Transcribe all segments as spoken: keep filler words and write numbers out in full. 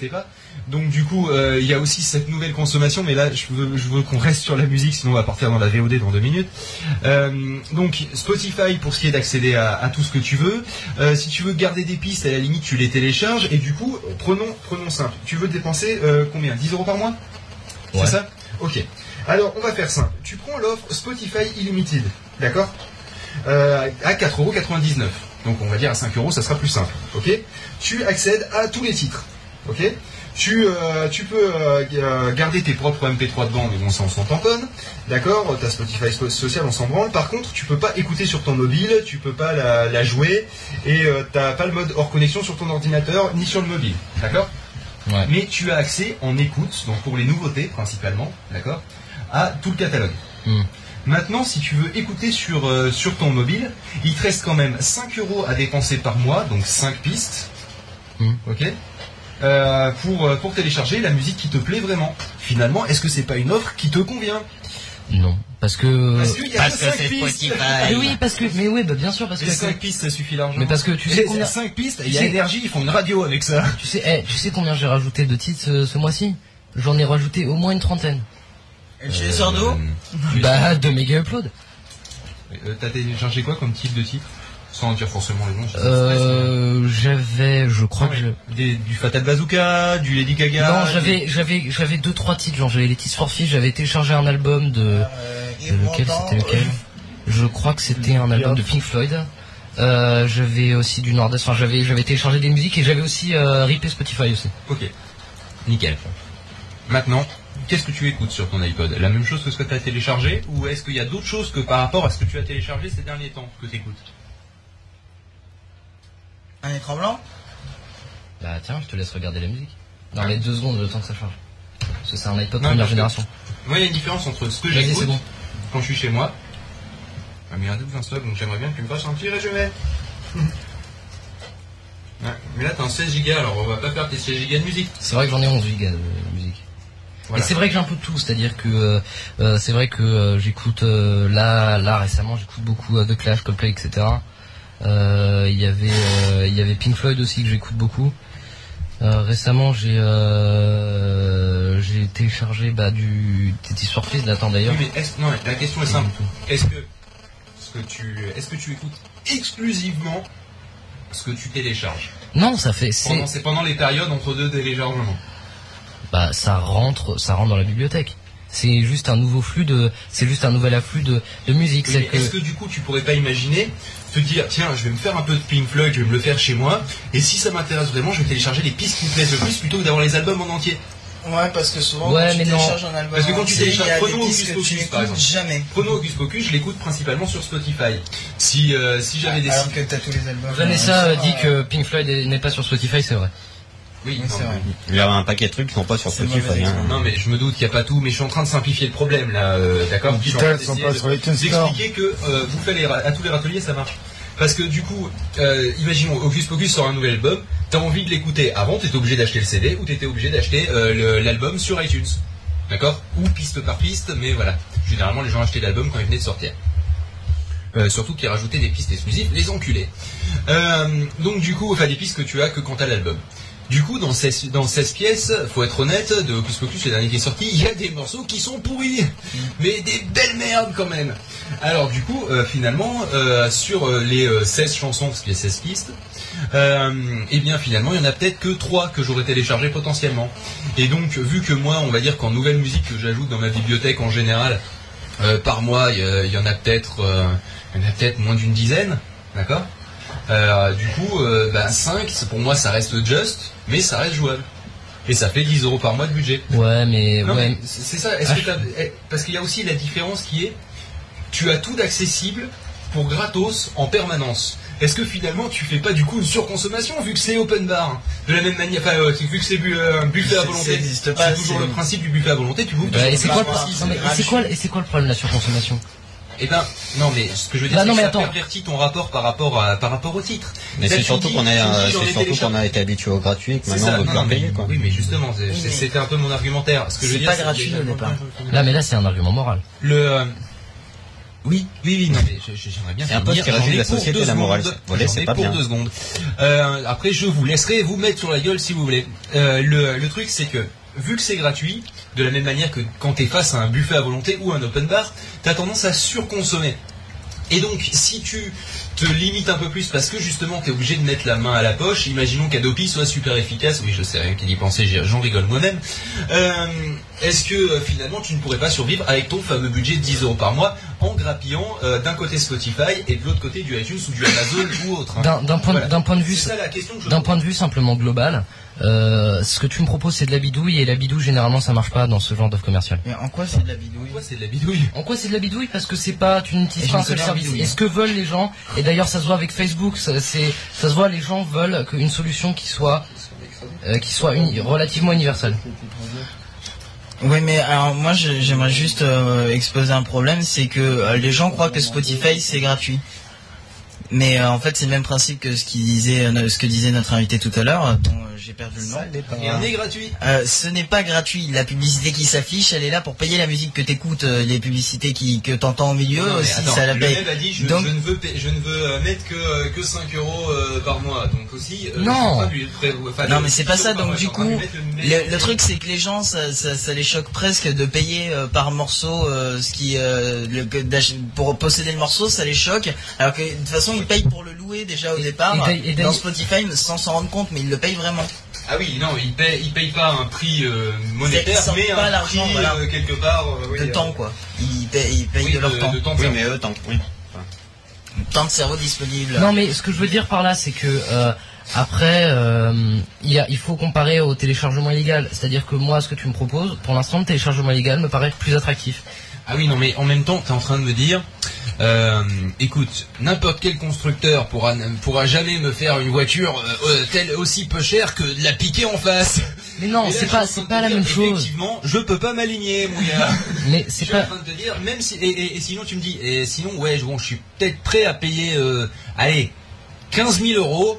n'existait pas. Donc du coup, il euh, y a aussi cette nouvelle consommation, mais là, je veux, je veux qu'on reste sur la musique, sinon on va partir dans la V O D dans deux minutes. Euh, donc Spotify, pour ce qui est d'accéder à, à tout ce que tu veux. Euh, si tu veux garder des pistes, à la limite, tu les télécharges. Et du coup, prenons, prenons simple. Tu veux dépenser euh, combien, dix euros par mois ? Ouais. C'est ça ? Ok. Alors, on va faire simple. Tu prends l'offre Spotify Unlimited, d'accord ? euh, À quatre euros quatre-vingt-dix-neuf. Donc on va dire à cinq euros, ça sera plus simple. Ok. Tu accèdes à tous les titres. Ok. Tu, euh, tu peux euh, garder tes propres M P trois dedans, mais bon, ça on s'en tamponne. D'accord. Ta Spotify social, on s'en branle. Par contre, tu peux pas écouter sur ton mobile, tu peux pas la, la jouer, et euh, t'as pas le mode hors connexion sur ton ordinateur ni sur le mobile. D'accord. Ouais. Mais tu as accès en écoute, donc pour les nouveautés principalement, d'accord, à tout le catalogue. Mm. Maintenant, si tu veux écouter sur, euh, sur ton mobile, il te reste quand même cinq euros à dépenser par mois, donc cinq pistes, mmh. ok, euh, pour, pour télécharger la musique qui te plaît vraiment. Finalement, est-ce que c'est pas une offre qui te convient ? Non, parce que parce, que y a parce que c'est Spotify. Ah oui, parce que mais oui, bah bien sûr parce mais que cinq pistes ça suffit largement. Mais parce que tu sais combien cinq pistes, il y a énergie, ils font une radio avec ça. Tu sais, hey, tu sais combien j'ai rajouté de titres ce, ce mois-ci ? J'en ai rajouté au moins une trentaine. J'ai les sors d'eau ? Bah, deux méga uploads. Euh, t'as téléchargé quoi comme type de titre ? Sans en dire forcément les noms. Euh, j'avais, je crois non, que je... Des, du Fatal Bazooka, du Lady Gaga... Non, j'avais des... j'avais, j'avais deux, trois titres, genre j'avais les titres forfait, j'avais téléchargé un album de... Euh, de lequel, c'était lequel ? Je crois que c'était un album de Pink Floyd. Euh, j'avais aussi du Nord-Est, enfin j'avais, j'avais téléchargé des musiques et j'avais aussi euh, ripé Spotify aussi. Ok. Nickel. Maintenant... Qu'est-ce que tu écoutes sur ton iPod ? La même chose que ce que tu as téléchargé ? Ou est-ce qu'il y a d'autres choses que par rapport à ce que tu as téléchargé ces derniers temps que tu écoutes ? Un écran blanc ? Bah tiens, je te laisse regarder la musique. Non ah. mais deux secondes le temps que ça charge. Parce que c'est un iPod non, première génération. Que... Moi il y a une différence entre ce que Vas-y, j'écoute bon. quand je suis chez moi. Ah mais il y a un double vingt secondes, donc j'aimerais bien que tu me fasses un petit résumé. ouais. Mais là t'as un seize gigas, alors on va pas faire tes seize gigas de musique. C'est vrai que j'en ai onze gigas de musique. Voilà. Et c'est vrai que j'ai un peu de tout, c'est-à-dire que euh, c'est vrai que euh, j'écoute euh, là, là récemment, j'écoute beaucoup euh, de Clash, Coldplay, et cetera. Euh, il y avait, euh, il y avait Pink Floyd aussi que j'écoute beaucoup. Euh, récemment, j'ai, euh, j'ai téléchargé bah, du Teddy Surface, d'attends d'ailleurs. Oui, mais est-ce, non, la question est simple. Est-ce que, est-ce que tu, est-ce que tu écoutes exclusivement ce que tu télécharges ? Non, ça fait. C'est pendant, c'est pendant les périodes entre deux téléchargements. Bah, ça rentre, ça rentre dans la bibliothèque. C'est juste un nouveau flux de, c'est juste un nouvel afflux de, de musique. Oui, que... Est-ce que du coup, tu pourrais pas imaginer te dire, tiens, je vais me faire un peu de Pink Floyd, je vais me le faire chez moi, et si ça m'intéresse vraiment, je vais télécharger les pistes qui me plaisent le plus plutôt que d'avoir les albums en entier. Ouais, parce que souvent, ouais, quand tu télécharges non. un album, parce que quand tu télécharges, prenons Auguste Pocus, par exemple. Jamais. Prenons Auguste Pocus, je l'écoute principalement sur Spotify. Si, euh, si j'avais ah, des sites que t'as tous les albums. Vanessa dit que Pink Floyd n'est pas sur Spotify, c'est vrai. Oui, oui, c'est vrai. Il y a un paquet de trucs qui sont pas sur Spotify. Hein. Non, mais je me doute qu'il n'y a pas tout, mais je suis en train de simplifier le problème là, euh, d'accord. Donc, je suis en train d'expliquer que euh, vous faites les ra- à tous les râteliers, ça marche. Parce que du coup, euh, imaginons, Hocus Pocus sort un nouvel album, t'as envie de l'écouter. Avant, t'étais obligé d'acheter le C D ou t'étais obligé d'acheter euh, le, l'album sur iTunes, d'accord, ou piste par piste, mais voilà. Généralement, les gens achetaient l'album quand il venait de sortir. Euh, surtout qu'ils rajoutaient des pistes exclusives, les enculés. Euh, donc du coup, enfin des pistes que tu as que quand t'as l'album. Du coup, dans seize, dans seize pièces, faut être honnête, de Hocus Pocus, le dernier qui est sorti, il y a des morceaux qui sont pourris, mais des belles merdes quand même. Alors du coup, euh, finalement, euh, sur les euh, seize chansons, parce qu'il y a seize pistes, euh, et bien finalement, il y en a peut-être que trois que j'aurais téléchargé potentiellement. Et donc, vu que moi, on va dire qu'en nouvelle musique que j'ajoute dans ma bibliothèque en général, euh, par mois, il y, y en a peut-être, euh, il y en a peut-être moins d'une dizaine, d'accord ? Euh, du coup, euh, bah, cinq, pour moi, ça reste juste, mais ça reste jouable. Et ça fait dix euros par mois de budget. Ouais, mais... Non, ouais. mais c'est ça, est-ce ah, que t'as... Parce qu'il y a aussi la différence qui est, tu as tout d'accessible pour gratos en permanence. Est-ce que finalement, tu fais pas du coup une surconsommation, vu que c'est open bar ? De la même manière, enfin, euh, vu que c'est bu, euh, un buffet à volonté, ça n'existe pas. C'est toujours c'est... le principe du buffet à volonté, tu vois. Bah, et c'est quoi le problème de la surconsommation ? Eh ben, non, mais ce que je veux dire, bah c'est non, que ça pervertit ton rapport par rapport, à, par rapport au titre. Mais c'est, c'est surtout, dis, qu'on, est, euh, c'est surtout qu'on a été habitué au gratuit, que maintenant on veut plus payer, quoi. Oui, mais justement, c'est, c'est, c'était un peu mon argumentaire. Ce que c'est je veux dire, pas c'est gratuit au départ. Là, mais là, c'est un argument moral. Le, euh, Oui, oui, oui, non, mais je, je, j'aimerais bien. C'est un poste qui régit la société et la morale. Voilà, c'est pas bien. Pour deux secondes. Euh, après, je vous laisserai vous mettre sur la gueule si vous voulez. Euh, le, le truc, c'est que, vu que c'est gratuit, de la même manière que quand t'es face à un buffet à volonté ou un open bar, t'as tendance à surconsommer. Et donc, si tu te limites un peu plus parce que justement t'es obligé de mettre la main à la poche, imaginons qu'Adopi soit super efficace, oui je sais rien qu'il y pensait, j'en rigole moi-même, euh, est-ce que finalement tu ne pourrais pas survivre avec ton fameux budget de dix euros par mois en grappillant euh, d'un côté Spotify et de l'autre côté du iTunes ou du Amazon ou autre hein. D'un, d'un point, voilà. d'un point de vue, c'est ça la question que je d'un point de vue simplement global, euh, ce que tu me proposes c'est de la bidouille, et la bidouille généralement ça marche pas dans ce genre d'offre commerciale. Mais en quoi c'est de la bidouille? En quoi c'est de la bidouille En quoi c'est de la bidouille Parce que c'est pas, tu n'utilises pas un seul service. Et ce que veulent les gens, et d'ailleurs ça se voit avec Facebook, ça, c'est, ça se voit, les gens veulent qu'une solution qui soit, euh, qui soit uni, relativement universelle. Oui, mais alors moi je, j'aimerais juste euh, exposer un problème, c'est que euh, les gens croient que Spotify c'est gratuit. Mais euh, en fait c'est le même principe que ce, qu'il disait, euh, ce que disait notre invité tout à l'heure, euh, dont euh, j'ai perdu le nom. Et on est gratuit. Euh, ce n'est pas gratuit, la publicité qui s'affiche, elle est là pour payer la musique que t'écoutes, euh, les publicités qui, que t'entends au milieu non, aussi, attends, ça la paye. Le mec a dit, je, donc, je ne veux, paye, je ne veux mettre que, que cinq euros euh, par mois, donc aussi... Euh, non, pas plus, pré, enfin, non mais c'est pas ça, donc du coup, le, le truc c'est que les gens, ça, ça, ça les choque presque de payer euh, par morceau, euh, ce qui, euh, le, pour posséder le morceau, ça les choque, alors que de toute façon, ils payent pour le louer déjà au départ et, et, et, dans Spotify sans s'en rendre compte, mais ils le payent vraiment. Ah oui, non, ils payent, ils payent pas un prix euh, monétaire, ils mais pas un l'argent, prix voilà. euh, quelque part euh, oui, de euh, temps quoi. Ils payent, ils payent oui, de leur de, temps. De temps. Oui, mais eux, tant que oui. Enfin. Temps de cerveau disponible. Non, mais ce que je veux dire par là, c'est que euh, après, euh, il, y a, il faut comparer au téléchargement illégal. C'est-à-dire que moi, ce que tu me proposes, pour l'instant, le téléchargement illégal me paraît plus attractif. Ah oui, non, mais en même temps, t'es en train de me dire. Euh, écoute, n'importe quel constructeur pourra, pourra jamais me faire une voiture euh, telle aussi peu chère que de la piquer en face. Mais non, là, c'est pas, c'est pas la dire, même chose. Effectivement, je peux pas m'aligner, mon gars. Mais c'est je suis pas. En train de te dire, même si, et, et, et sinon tu me dis, et sinon ouais, bon, je suis peut-être prêt à payer, euh, allez, quinze mille euros.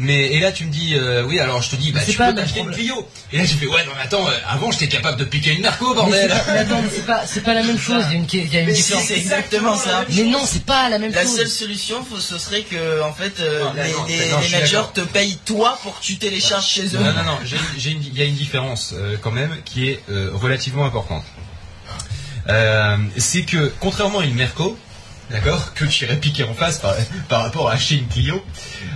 Mais et là tu me dis euh, oui alors je te dis bah tu peux t'acheter une Clio et là je fais ouais non mais attends euh, avant j'étais capable de piquer une narco bordel. Mais c'est, mais attends mais c'est pas c'est pas la même chose, il y a une il y a une mais différence. Si, c'est exactement ça. Mais non c'est pas la même la chose. La seule solution faut, ce serait que en fait euh, non, les, non, les, non, les managers te payent toi pour que tu télécharges chez eux. Non non non j'ai, j'ai une, il y a une différence euh, quand même qui est euh, relativement importante. Euh, c'est que contrairement à une Merco, d'accord, que tu irais piquer en face par, par rapport à acheter une Clio.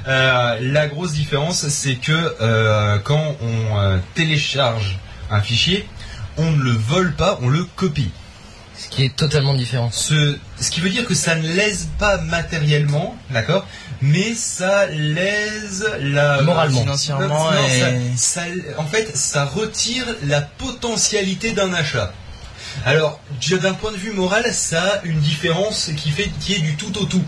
Euh, la grosse différence, c'est que euh, quand on euh, télécharge un fichier, on ne le vole pas, on le copie. Ce qui est totalement différent. Ce, ce qui veut dire que ça ne lèse pas matériellement, d'accord, mais ça lèse la... Moralement. Financièrement. Non, et... ça, ça, en fait, ça retire la potentialité d'un achat. Alors, d'un point de vue moral, ça a une différence qui, fait, qui est du tout au tout.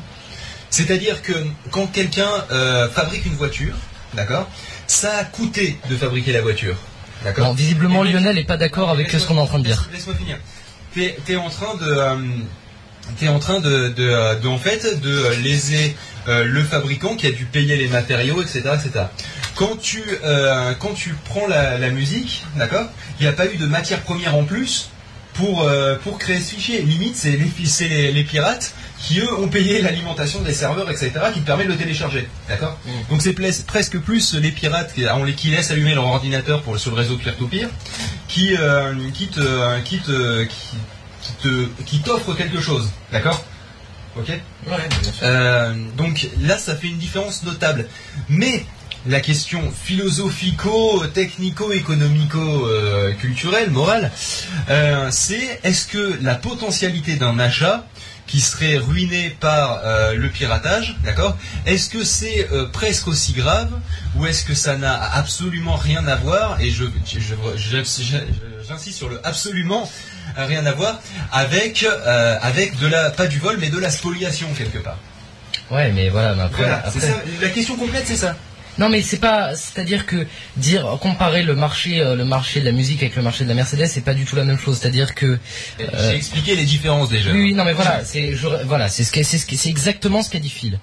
C'est-à-dire que quand quelqu'un euh, fabrique une voiture, d'accord, ça a coûté de fabriquer la voiture. D'accord. Bon, visiblement, Lionel n'est pas d'accord avec ce qu'on est en train de dire. Laisse-moi finir. T'es, t'es en train de... Euh, T'es en train de, de, de, de en fait, de léser euh, le fabricant qui a dû payer les matériaux, et cetera, et cetera. Quand tu, euh, quand tu prends la, la musique, d'accord, il n'y a pas eu de matière première en plus pour euh, pour créer ce fichier. Limite, c'est les, c'est les, les pirates qui, eux, ont payé l'alimentation des serveurs, et cetera, qui te permet de le télécharger. D'accord ? Mmh. Donc, c'est pl- presque plus les pirates qui, on les, qui laissent allumer leur ordinateur pour, sur le réseau peer-to-peer qui, euh, qui, te, qui, te, qui, qui, te, qui t'offre quelque chose. D'accord ? Ok ? Ouais, bien sûr. Euh, donc, là, ça fait une différence notable. Mais... La question philosophico-technico-économico-culturelle, morale, euh, c'est est-ce que la potentialité d'un achat qui serait ruiné par euh, le piratage, d'accord, est-ce que c'est euh, presque aussi grave ou est-ce que ça n'a absolument rien à voir, et je, je, je, je, je, j'insiste sur le absolument rien à voir, avec, euh, avec de la, pas du vol, mais de la spoliation quelque part. Ouais, mais voilà, mais après, voilà après... C'est ça, la question complète, c'est ça. Non mais c'est pas, c'est-à-dire que dire comparer le marché, euh, le marché de la musique avec le marché de la Mercedes, c'est pas du tout la même chose. C'est-à-dire que euh, j'ai expliqué les différences déjà. Oui, non mais voilà, c'est, je, voilà, c'est ce qui, c'est ce qui, c'est exactement ce qu'a dit Phil.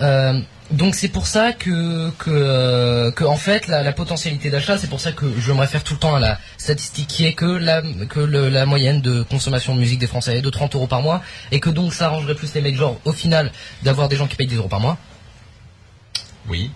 Euh, donc c'est pour ça que, que, que en fait la, la potentialité d'achat, c'est pour ça que je me réfère tout le temps à la statistique qui est que la, que le, la moyenne de consommation de musique des Français est de trente euros par mois, et que donc ça arrangerait plus les mecs, genre au final, d'avoir des gens qui payent dix euros par mois. Oui.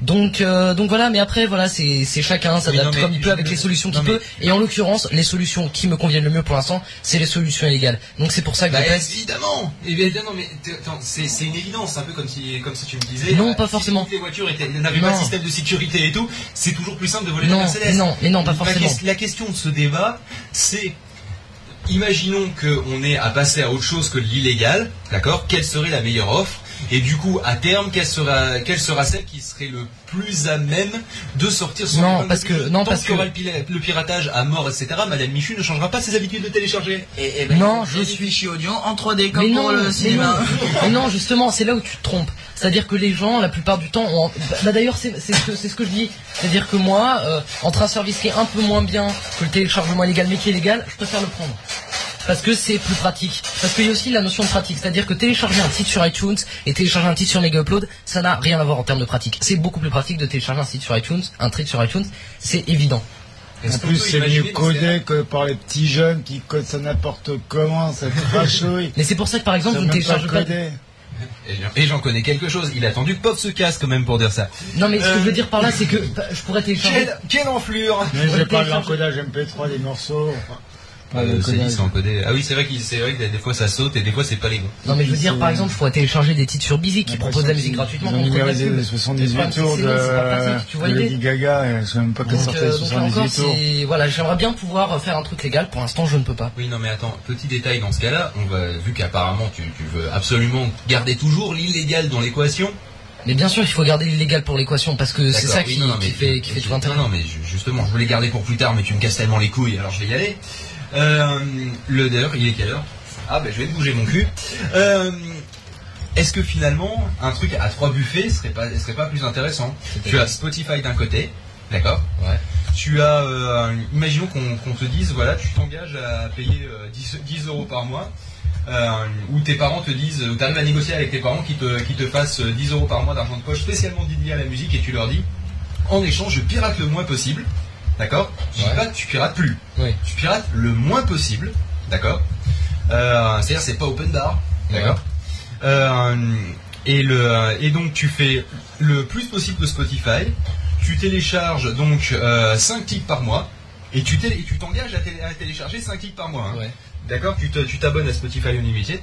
Donc, euh, donc voilà, mais après, voilà, c'est, c'est chacun s'adapte oui, comme il peut avec me... les solutions qu'il peut. Mais... Et en l'occurrence, les solutions qui me conviennent le mieux pour l'instant, c'est les solutions illégales. Donc c'est pour ça que bah, je passe... Évidemment, évidemment, mais attends, c'est, c'est une évidence, c'est un peu comme si, comme si tu me disais. Non, euh, pas forcément. Si les voitures étaient, n'avaient non. pas de système de sécurité et tout, c'est toujours plus simple de voler non, la Mercedes. Non, mais non, pas forcément. La, la question de ce débat, c'est. Imaginons qu'on ait à passer à autre chose que l'illégal, d'accord ? Quelle serait la meilleure offre ? Et du coup, à terme, quelle sera, quelle sera celle qui serait le plus à même de sortir son non, parce que non, tant parce qu'il y aura que... le piratage à mort, et cetera, Madame Michu ne changera pas ses habitudes de télécharger. Et, et ben, non, je suis chiodiant en trois D comme mais pour non, le cinéma. Non. non, justement, c'est là où tu te trompes. C'est-à-dire que les gens, la plupart du temps, ont... bah, d'ailleurs, c'est, c'est, ce que, c'est ce que je dis. C'est-à-dire que moi, euh, entre un service qui est un peu moins bien que le téléchargement illégal, mais qui est légal, je préfère le prendre. Parce que c'est plus pratique. Parce qu'il y a aussi la notion de pratique. C'est-à-dire que télécharger un titre sur iTunes et télécharger un titre sur Megaupload, ça n'a rien à voir en termes de pratique. C'est beaucoup plus pratique de télécharger un titre sur iTunes, un titre sur iTunes, c'est évident. En plus, c'est mieux codé que par les petits jeunes qui codent ça n'importe comment, ça crachouille. Mais c'est pour ça que par exemple, vous ne téléchargez pas... Codé. Et j'en connais quelque chose, il a attendu que Pop se casse quand même pour dire ça. Non mais ce que je veux dire par là, c'est que je pourrais télécharger... Quelle, quelle enflure. Mais j'ai pas l'encodage M P trois des morceaux... Euh, c'est, ils sont encodés. Ah oui, c'est vrai, qu'il, c'est vrai que des fois ça saute et des fois c'est pas rigolo. Non, mais je veux dire, par exemple, il faudrait télécharger des titres sur Busy qui proposent de la musique gratuitement. Ils ont numérisé les soixante-dix-huit tours de Lady Gaga, je sais même pas qu'elle sortait les soixante-dix-huit tours. Voilà, j'aimerais bien pouvoir faire un truc légal, pour l'instant je ne peux pas. Oui, non, mais attends, petit détail dans ce cas-là, on va, vu qu'apparemment tu, tu veux absolument garder toujours l'illégal dans l'équation. Mais bien sûr, il faut garder l'illégal pour l'équation parce que d'accord, c'est ça qui, oui, non, non, qui fait, qui fait tout l'intérêt. Non, non, mais justement, je voulais garder pour plus tard, mais tu me casses tellement les couilles, alors je vais y aller. Euh, le d'ailleurs, il est quelle heure ? Ah ben je vais te bouger mon cul. Euh, est-ce que finalement un truc à trois buffets serait pas serait pas plus intéressant ? C'était tu as Spotify d'un côté, d'accord ? Ouais. Tu as, euh, imaginons qu'on, qu'on te dise voilà, tu t'engages à payer euh, dix euros par mois, euh, ou tes parents te disent, ou t'arrives à négocier avec tes parents qui te qui te fassent dix euros par mois d'argent de poche spécialement dédié à la musique et tu leur dis en échange je pirate le moins possible. D'accord ? Je dis pas que tu pirates plus. Oui. Tu pirates le moins possible. D'accord ? euh, C'est-à-dire c'est pas open bar. D'accord ? Ouais. euh, et, le, et donc tu fais le plus possible de Spotify. Tu télécharges donc euh, cinq titres par mois. Et tu, télé, et tu t'engages à, télé, à télécharger cinq titres par mois. Hein. Ouais. D'accord ? tu, te, tu t'abonnes à Spotify Unlimited.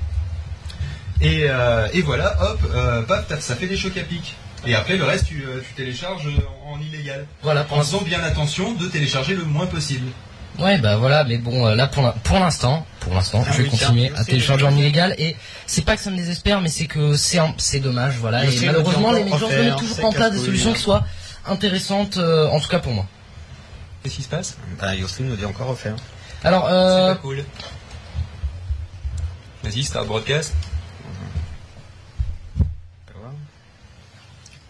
Et, euh, et voilà, hop, euh, paf, ça fait des chocs à pic. Et après, le reste, tu, tu télécharges en, en illégal. Voilà, en faisant bien attention de télécharger le moins possible. Ouais, bah voilà, mais bon, là, pour, la, pour l'instant, pour l'instant, ah, je vais continuer à télécharger en illégal. Et c'est pas que ça me désespère, mais c'est que c'est, un, c'est dommage, voilà. Et malheureusement, les gens ne mettent toujours pas en place des solutions qui soient intéressantes, euh, en tout cas pour moi. Qu'est-ce qui se passe ? Bah, Ustream nous dit encore refaire. Alors, euh... c'est pas cool. Vas-y, Star Broadcast.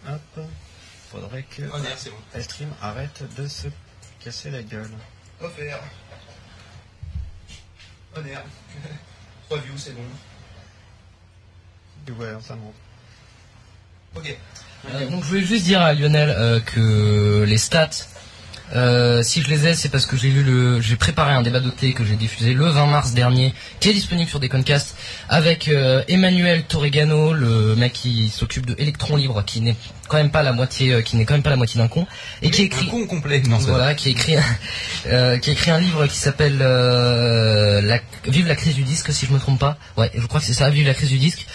Hop, faudrait que oh, merde, bon. Stream arrête de se casser la gueule. Offert. On air. trois views, c'est bon. Et ouais, ça monte. Ok. Euh, donc je voulais juste dire à Lionel euh, que les stats, euh, si je les ai, c'est parce que j'ai lu le, j'ai préparé un débat de thé que j'ai diffusé le vingt mars dernier, qui est disponible sur des Deconcast avec euh, Emmanuel Torregano, le mec qui s'occupe de Electron Libre, qui n'est quand même pas la moitié, qui n'est quand même pas la moitié d'un con, et qui écrit un con complet, non, voilà, qui écrit, euh, qui écrit un livre qui s'appelle euh, la, Vive la crise du disque, si je me trompe pas, ouais, je crois que c'est ça, Vive la crise du disque.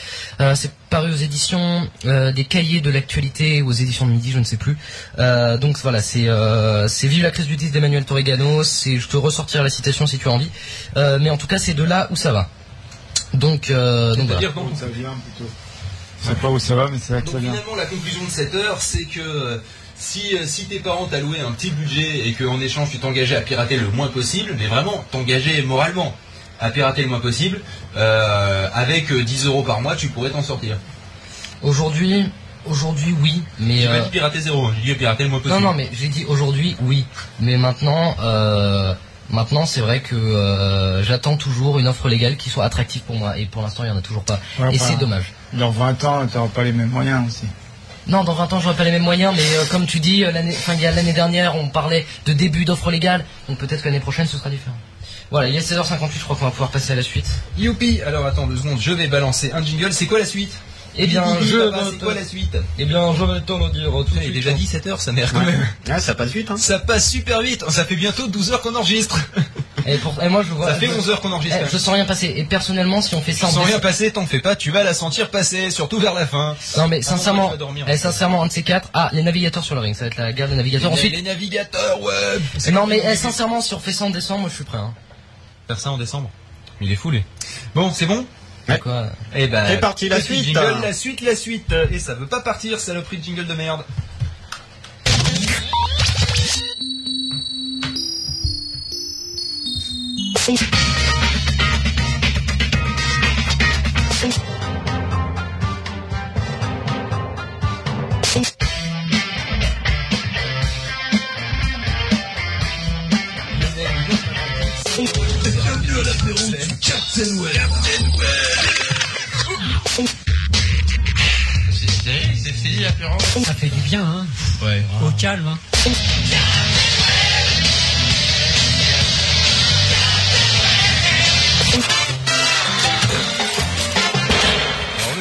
Euh, c'est paru aux éditions euh, des Cahiers de l'actualité ou aux éditions de Midi, je ne sais plus. Euh, donc voilà, c'est euh, c'est Vive la crise du disque d'Emmanuel Torregano. C'est, je te ressortirai la citation si tu as envie, euh, mais en tout cas c'est de là où ça va. Donc, euh, donc voilà. Où ça vient plutôt. Je sais pas où ça va, mais c'est là que ça vient. Donc finalement, la conclusion de cette heure, c'est que si, si tes parents t'allouaient un petit budget et qu'en échange tu t'engageais à pirater le moins possible, mais vraiment t'engager moralement à pirater le moins possible, euh, avec dix euros par mois, tu pourrais t'en sortir. Aujourd'hui, aujourd'hui oui, mais... J'ai euh... pas dit pirater zéro, j'ai dit pirater le moins possible. Non, non, mais j'ai dit aujourd'hui oui, mais maintenant... Euh... Maintenant, c'est vrai que euh, j'attends toujours une offre légale qui soit attractive pour moi. Et pour l'instant, il n'y en a toujours pas. Ouais, et voilà. C'est dommage. Dans vingt ans, tu n'auras pas les mêmes moyens aussi. Non, dans vingt ans, je n'aurai pas les mêmes moyens, mais euh, comme tu dis, l'année, enfin, il y a l'année dernière, on parlait de début d'offres légales, donc peut-être que l'année prochaine, ce sera différent. Voilà, il est seize heures cinquante-huit, je crois qu'on va pouvoir passer à la suite. Youpi! Alors attends deux secondes, je vais balancer un jingle, c'est quoi la suite? Eh bien, Youpi, je papa, c'est quoi la suite? Eh bien, je vais t'en dire tout. Il est déjà dix-sept heures, sa mère, quand ouais. même. Ah, ça passe vite, hein. Ça passe super vite, ça fait bientôt douze heures qu'on enregistre. Et, pour... et moi je vois. Ça fait onze heures qu'on enregistre. Eh, je sens rien passer. Et personnellement, si on fait ça, en sens déce... rien passer. T'en fais pas. Tu vas la sentir passer, surtout vers la fin. Non mais ah, sincèrement, non, dormir, eh, sincèrement, un de ces quatre. Ah, les navigateurs sur le ring. Ça va être la guerre des navigateurs. Les, Ensuite, les navigateurs. Ouais. C'est non mais eh, sincèrement, si on fait ça en décembre, moi je suis prêt. Hein. Faire ça en décembre. Il est foulé. Bon, c'est bon. Ouais. Quoi eh ben. C'est parti la suite. Jingle, hein. La suite, la suite. Et ça veut pas partir. Saloperie de jingle de merde. C'est fini l'apéro. Ça fait du bien, hein. Ouais. Wow. Au calme, hein.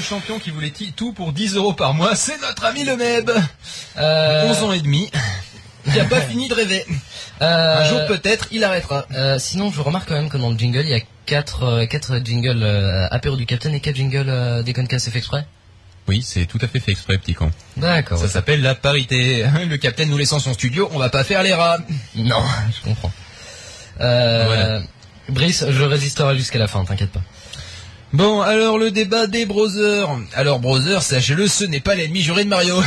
Champion qui voulait t- tout pour dix euros par mois, c'est notre ami le Meb. Euh... onze ans et demi, il n'a pas fini de rêver. Euh... Un jour peut-être, il arrêtera. Euh, sinon, je remarque quand même que dans le jingle, il y a quatre jingles euh, apéro du Capitaine et quatre jingles euh, des Concas, c'est fait exprès. Oui, c'est tout à fait fait exprès, petit con. D'accord. Ça ouais. s'appelle la parité. Le Capitaine nous laissant son studio, on va pas faire les rats. Non, je comprends. Euh... Voilà. Brice, je résisterai jusqu'à la fin, t'inquiète pas. Bon, alors le débat des browsers. Alors browser, sachez-le, ce n'est pas l'ennemi juré de Mario.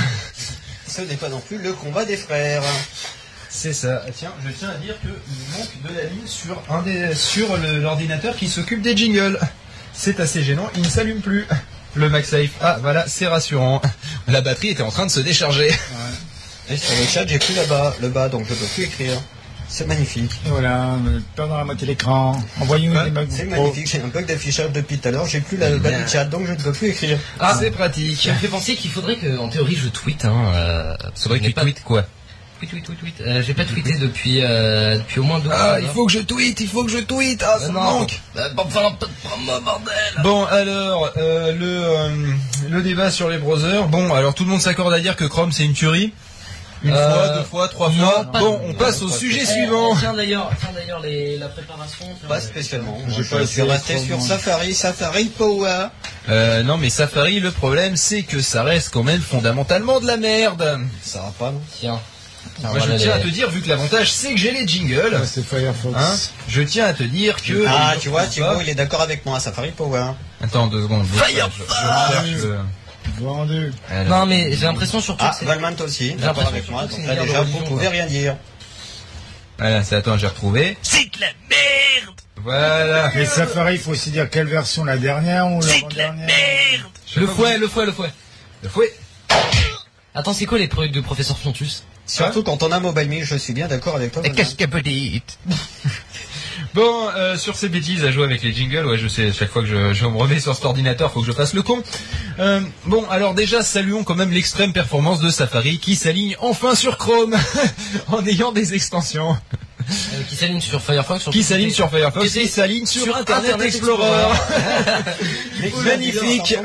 Ce n'est pas non plus le combat des frères. C'est ça. Tiens, je tiens à dire qu'il manque de la ligne sur, un des, sur le, l'ordinateur qui s'occupe des jingles. C'est assez gênant, il ne s'allume plus. Le MagSafe. Ah, voilà, c'est rassurant. La batterie était en train de se décharger. Ouais. Et sur le chat, j'ai plus là-bas, le bas, donc je ne peux plus écrire. C'est magnifique. Et voilà, perdre la moitié de l'écran. Envoyez-nous ah, des bugs. C'est magnifique, j'ai un bug d'affichage depuis tout à l'heure, j'ai plus la barre de chat, donc je ne peux plus écrire. Ah, c'est pratique. Ça me fait penser qu'il faudrait que, en théorie, je tweete. Hein, euh, faudrait que, que tu pas... tweetes quoi Tweet, tweet, tweet, tweet. Euh, j'ai pas tweeté depuis, euh, depuis au moins deux ans. Ah, il faut que je tweete, il faut que je tweete. Ah, ça me manque. Bon, alors, euh, le, euh, le débat sur les browsers. Bon, alors tout le monde s'accorde à dire que Chrome, c'est une tuerie. Une euh, fois, deux fois, trois non, fois. Non, bon, on non, passe au sujet fait. suivant. Tiens d'ailleurs, tiens d'ailleurs les, la préparation. Pas spécialement. Je, je suis resté sur Safari, Safari Power. Euh, non mais Safari, le problème c'est que ça reste quand même fondamentalement de la merde. Ça va pas, non ? Tiens. Moi, voilà je tiens les... à te dire, vu que l'avantage c'est que j'ai les jingles. Ouais, c'est Firefox. Hein, je tiens à te dire que. Ah, tu vois, Thibaut, il est d'accord avec moi, Safari Power. Attends deux secondes. Firefox. Vendu. Alors, non mais j'ai l'impression surtout ah, que c'est... Valmont aussi, j'ai l'impression avec moi, donc là déjà vous pouvez rien dire. Voilà, c'est attends, j'ai retrouvé. C'est de la merde. Voilà. Mais Safari, il faut aussi dire quelle version, la dernière ou l'avant-dernière. C'est de la merde. Le fouet, le fouet, le fouet. Le fouet. Attends, c'est quoi les produits de Professeur Fontus? Surtout quand on a MobileMe, je suis bien d'accord avec toi. Et qu'est-ce qu'elle peut dire? Bon, euh, sur ces bêtises à jouer avec les jingles, ouais, je sais, chaque fois que je, je me remets sur cet ordinateur, faut que je fasse le con. Euh, bon, alors déjà, saluons quand même l'extrême performance de Safari qui s'aligne enfin sur Chrome en ayant des extensions. Euh, qui s'aligne sur Firefox, sur qui s'aligne sur Firefox, qui s'aligne sur, sur Internet, Internet Explorer. Explorer. Magnifique.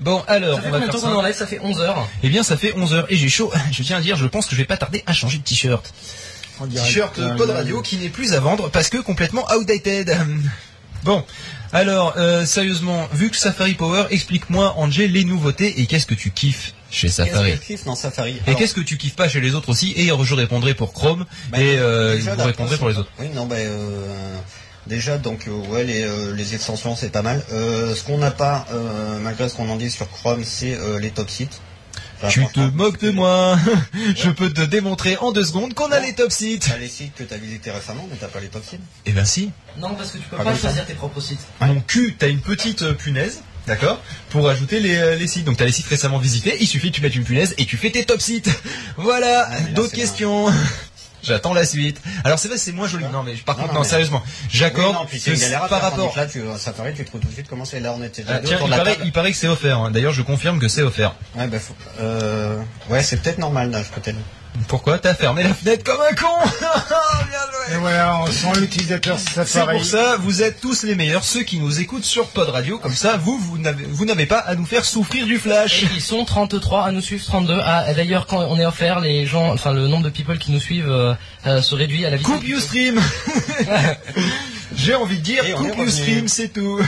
Bon, alors, on va faire ça. Enlève, ça fait onze heures. Eh bien, ça fait onze heures et j'ai chaud. Je tiens à dire, je pense que je vais pas tarder à changer de t-shirt. T-shirt Pod Radio qui n'est plus à vendre parce que complètement outdated. Bon, alors, euh, sérieusement, vu que Safari Power, explique-moi, Angel, les nouveautés et qu'est-ce que tu kiffes chez Safari? Qu'est-ce que je kiffe dans Safari? Alors, et qu'est-ce que tu kiffes pas chez les autres aussi? Et je répondrai pour Chrome bah, et euh, déjà, vous répondrez pour les autres. Oui, non, bah, euh, déjà, donc, euh, ouais, les, euh, les extensions, c'est pas mal. Euh, ce qu'on n'a pas, euh, malgré ce qu'on en dit sur Chrome, c'est euh, les top sites. Tu te moques de moi. Je peux te démontrer en deux secondes qu'on a les top sites. T'as les sites que t'as visités récemment, mais t'as pas les top sites. Eh ben si. Non, parce que tu peux pas, pas choisir tes propres sites. Mon cul, t'as une petite punaise, d'accord, pour ajouter les, les sites. Donc t'as les sites récemment visités, il suffit que tu mettes une punaise et tu fais tes top sites. Voilà, ah, là, d'autres questions. J'attends la suite. Alors c'est vrai, c'est moins joli. Non mais par contre, non, non, non sérieusement, j'accorde. Oui, non, que par rapport, là, tu, ça paraît, tu trouves tout de suite comment c'est. Là, on était. Ah, tiens, il, paraît, il paraît que c'est offert. Hein. D'ailleurs, je confirme que c'est offert. Ouais, bah, faut... euh... ouais, c'est peut-être normal d'un côté-là. Pourquoi t'as fermé la fenêtre comme un con? Bien joué. Et voilà, on sent l'utilisateur s'apparaît. C'est pour ça, vous êtes tous les meilleurs, ceux qui nous écoutent sur Pod Radio, comme ça, vous, vous n'avez, vous n'avez pas à nous faire souffrir du flash. Et ils sont trente-trois à nous suivre, trente-deux. Ah, d'ailleurs, quand on est offert, les gens, enfin, le nombre de people qui nous suivent euh, euh, se réduit à la vitesse. Coupe Ustream. J'ai envie de dire, coupe Ustream, c'est tout.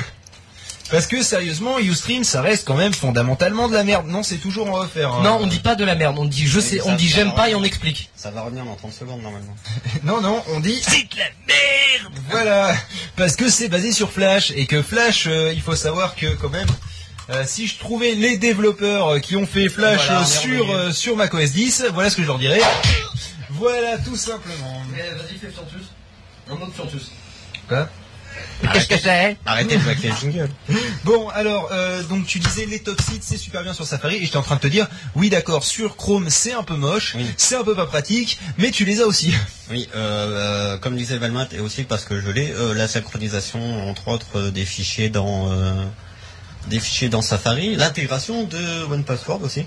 Parce que sérieusement, Ustream, ça reste quand même fondamentalement de la merde. Non, c'est toujours en offert. Hein. Non, on dit pas de la merde. On dit je sais, on dit j'aime pas et on explique. Ça va revenir dans trente secondes normalement. Non, non, on dit c'est de la merde. Voilà, parce que c'est basé sur Flash et que Flash, euh, il faut savoir que quand même, euh, si je trouvais les développeurs qui ont fait Flash voilà, sur euh, sur Mac O S X, voilà ce que je leur dirais. Voilà, tout simplement. Mais vas-y, fais Fiantus. Un autre Fiantus. Quoi? Qu'est-ce que c'est? Arrêtez de claquer les jingles. Bon, alors, euh, donc tu disais les top sites, c'est super bien sur Safari, et j'étais en train de te dire, oui d'accord, sur Chrome c'est un peu moche, oui. C'est un peu pas pratique, mais tu les as aussi. Oui, euh, euh, comme disait Valmat, et aussi parce que je l'ai, euh, la synchronisation entre autres euh, des fichiers dans euh, des fichiers dans Safari, l'intégration de OnePassword aussi.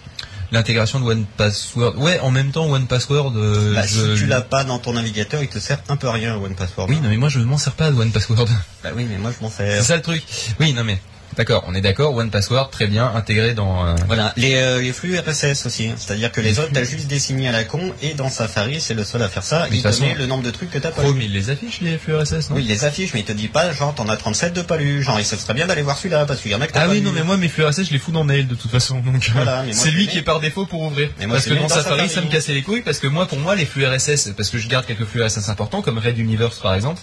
L'intégration de OnePassword. Ouais, en même temps, OnePassword. Euh, bah, je... Si tu l'as pas dans ton navigateur, il te sert un peu à rien, OnePassword. Oui, non, mais moi, je m'en sers pas de OnePassword. Bah oui, mais moi, je m'en sers. C'est ça le truc. Oui, non, mais. D'accord, on est d'accord, OnePassword, très bien, intégré dans... Euh... Voilà, les, euh, les flux R S S aussi, hein. C'est-à-dire que les, les autres, t'as juste des signes à la con, et dans Safari, c'est le seul à faire ça, mais il te met le nombre de trucs que t'as pas lu. Chrome, il les affiche, les flux R S S, non? Oui, il les affiche, mais il te dit pas, genre, t'en as trente-sept de pas lu, genre, il serait bien d'aller voir celui-là, parce qu'il y en a que t'as ah pas oui, lu. Non, mais moi, mes flux R S S, je les fous dans Mail, de toute façon, donc... Voilà, mais moi, c'est lui mets... qui est par défaut pour ouvrir. Mais moi, parce que dans, dans Safari, Safari, ça me cassait les couilles, parce que moi, pour moi, les flux R S S, parce que je garde quelques flux R S S importants, comme Red Universe, par exemple,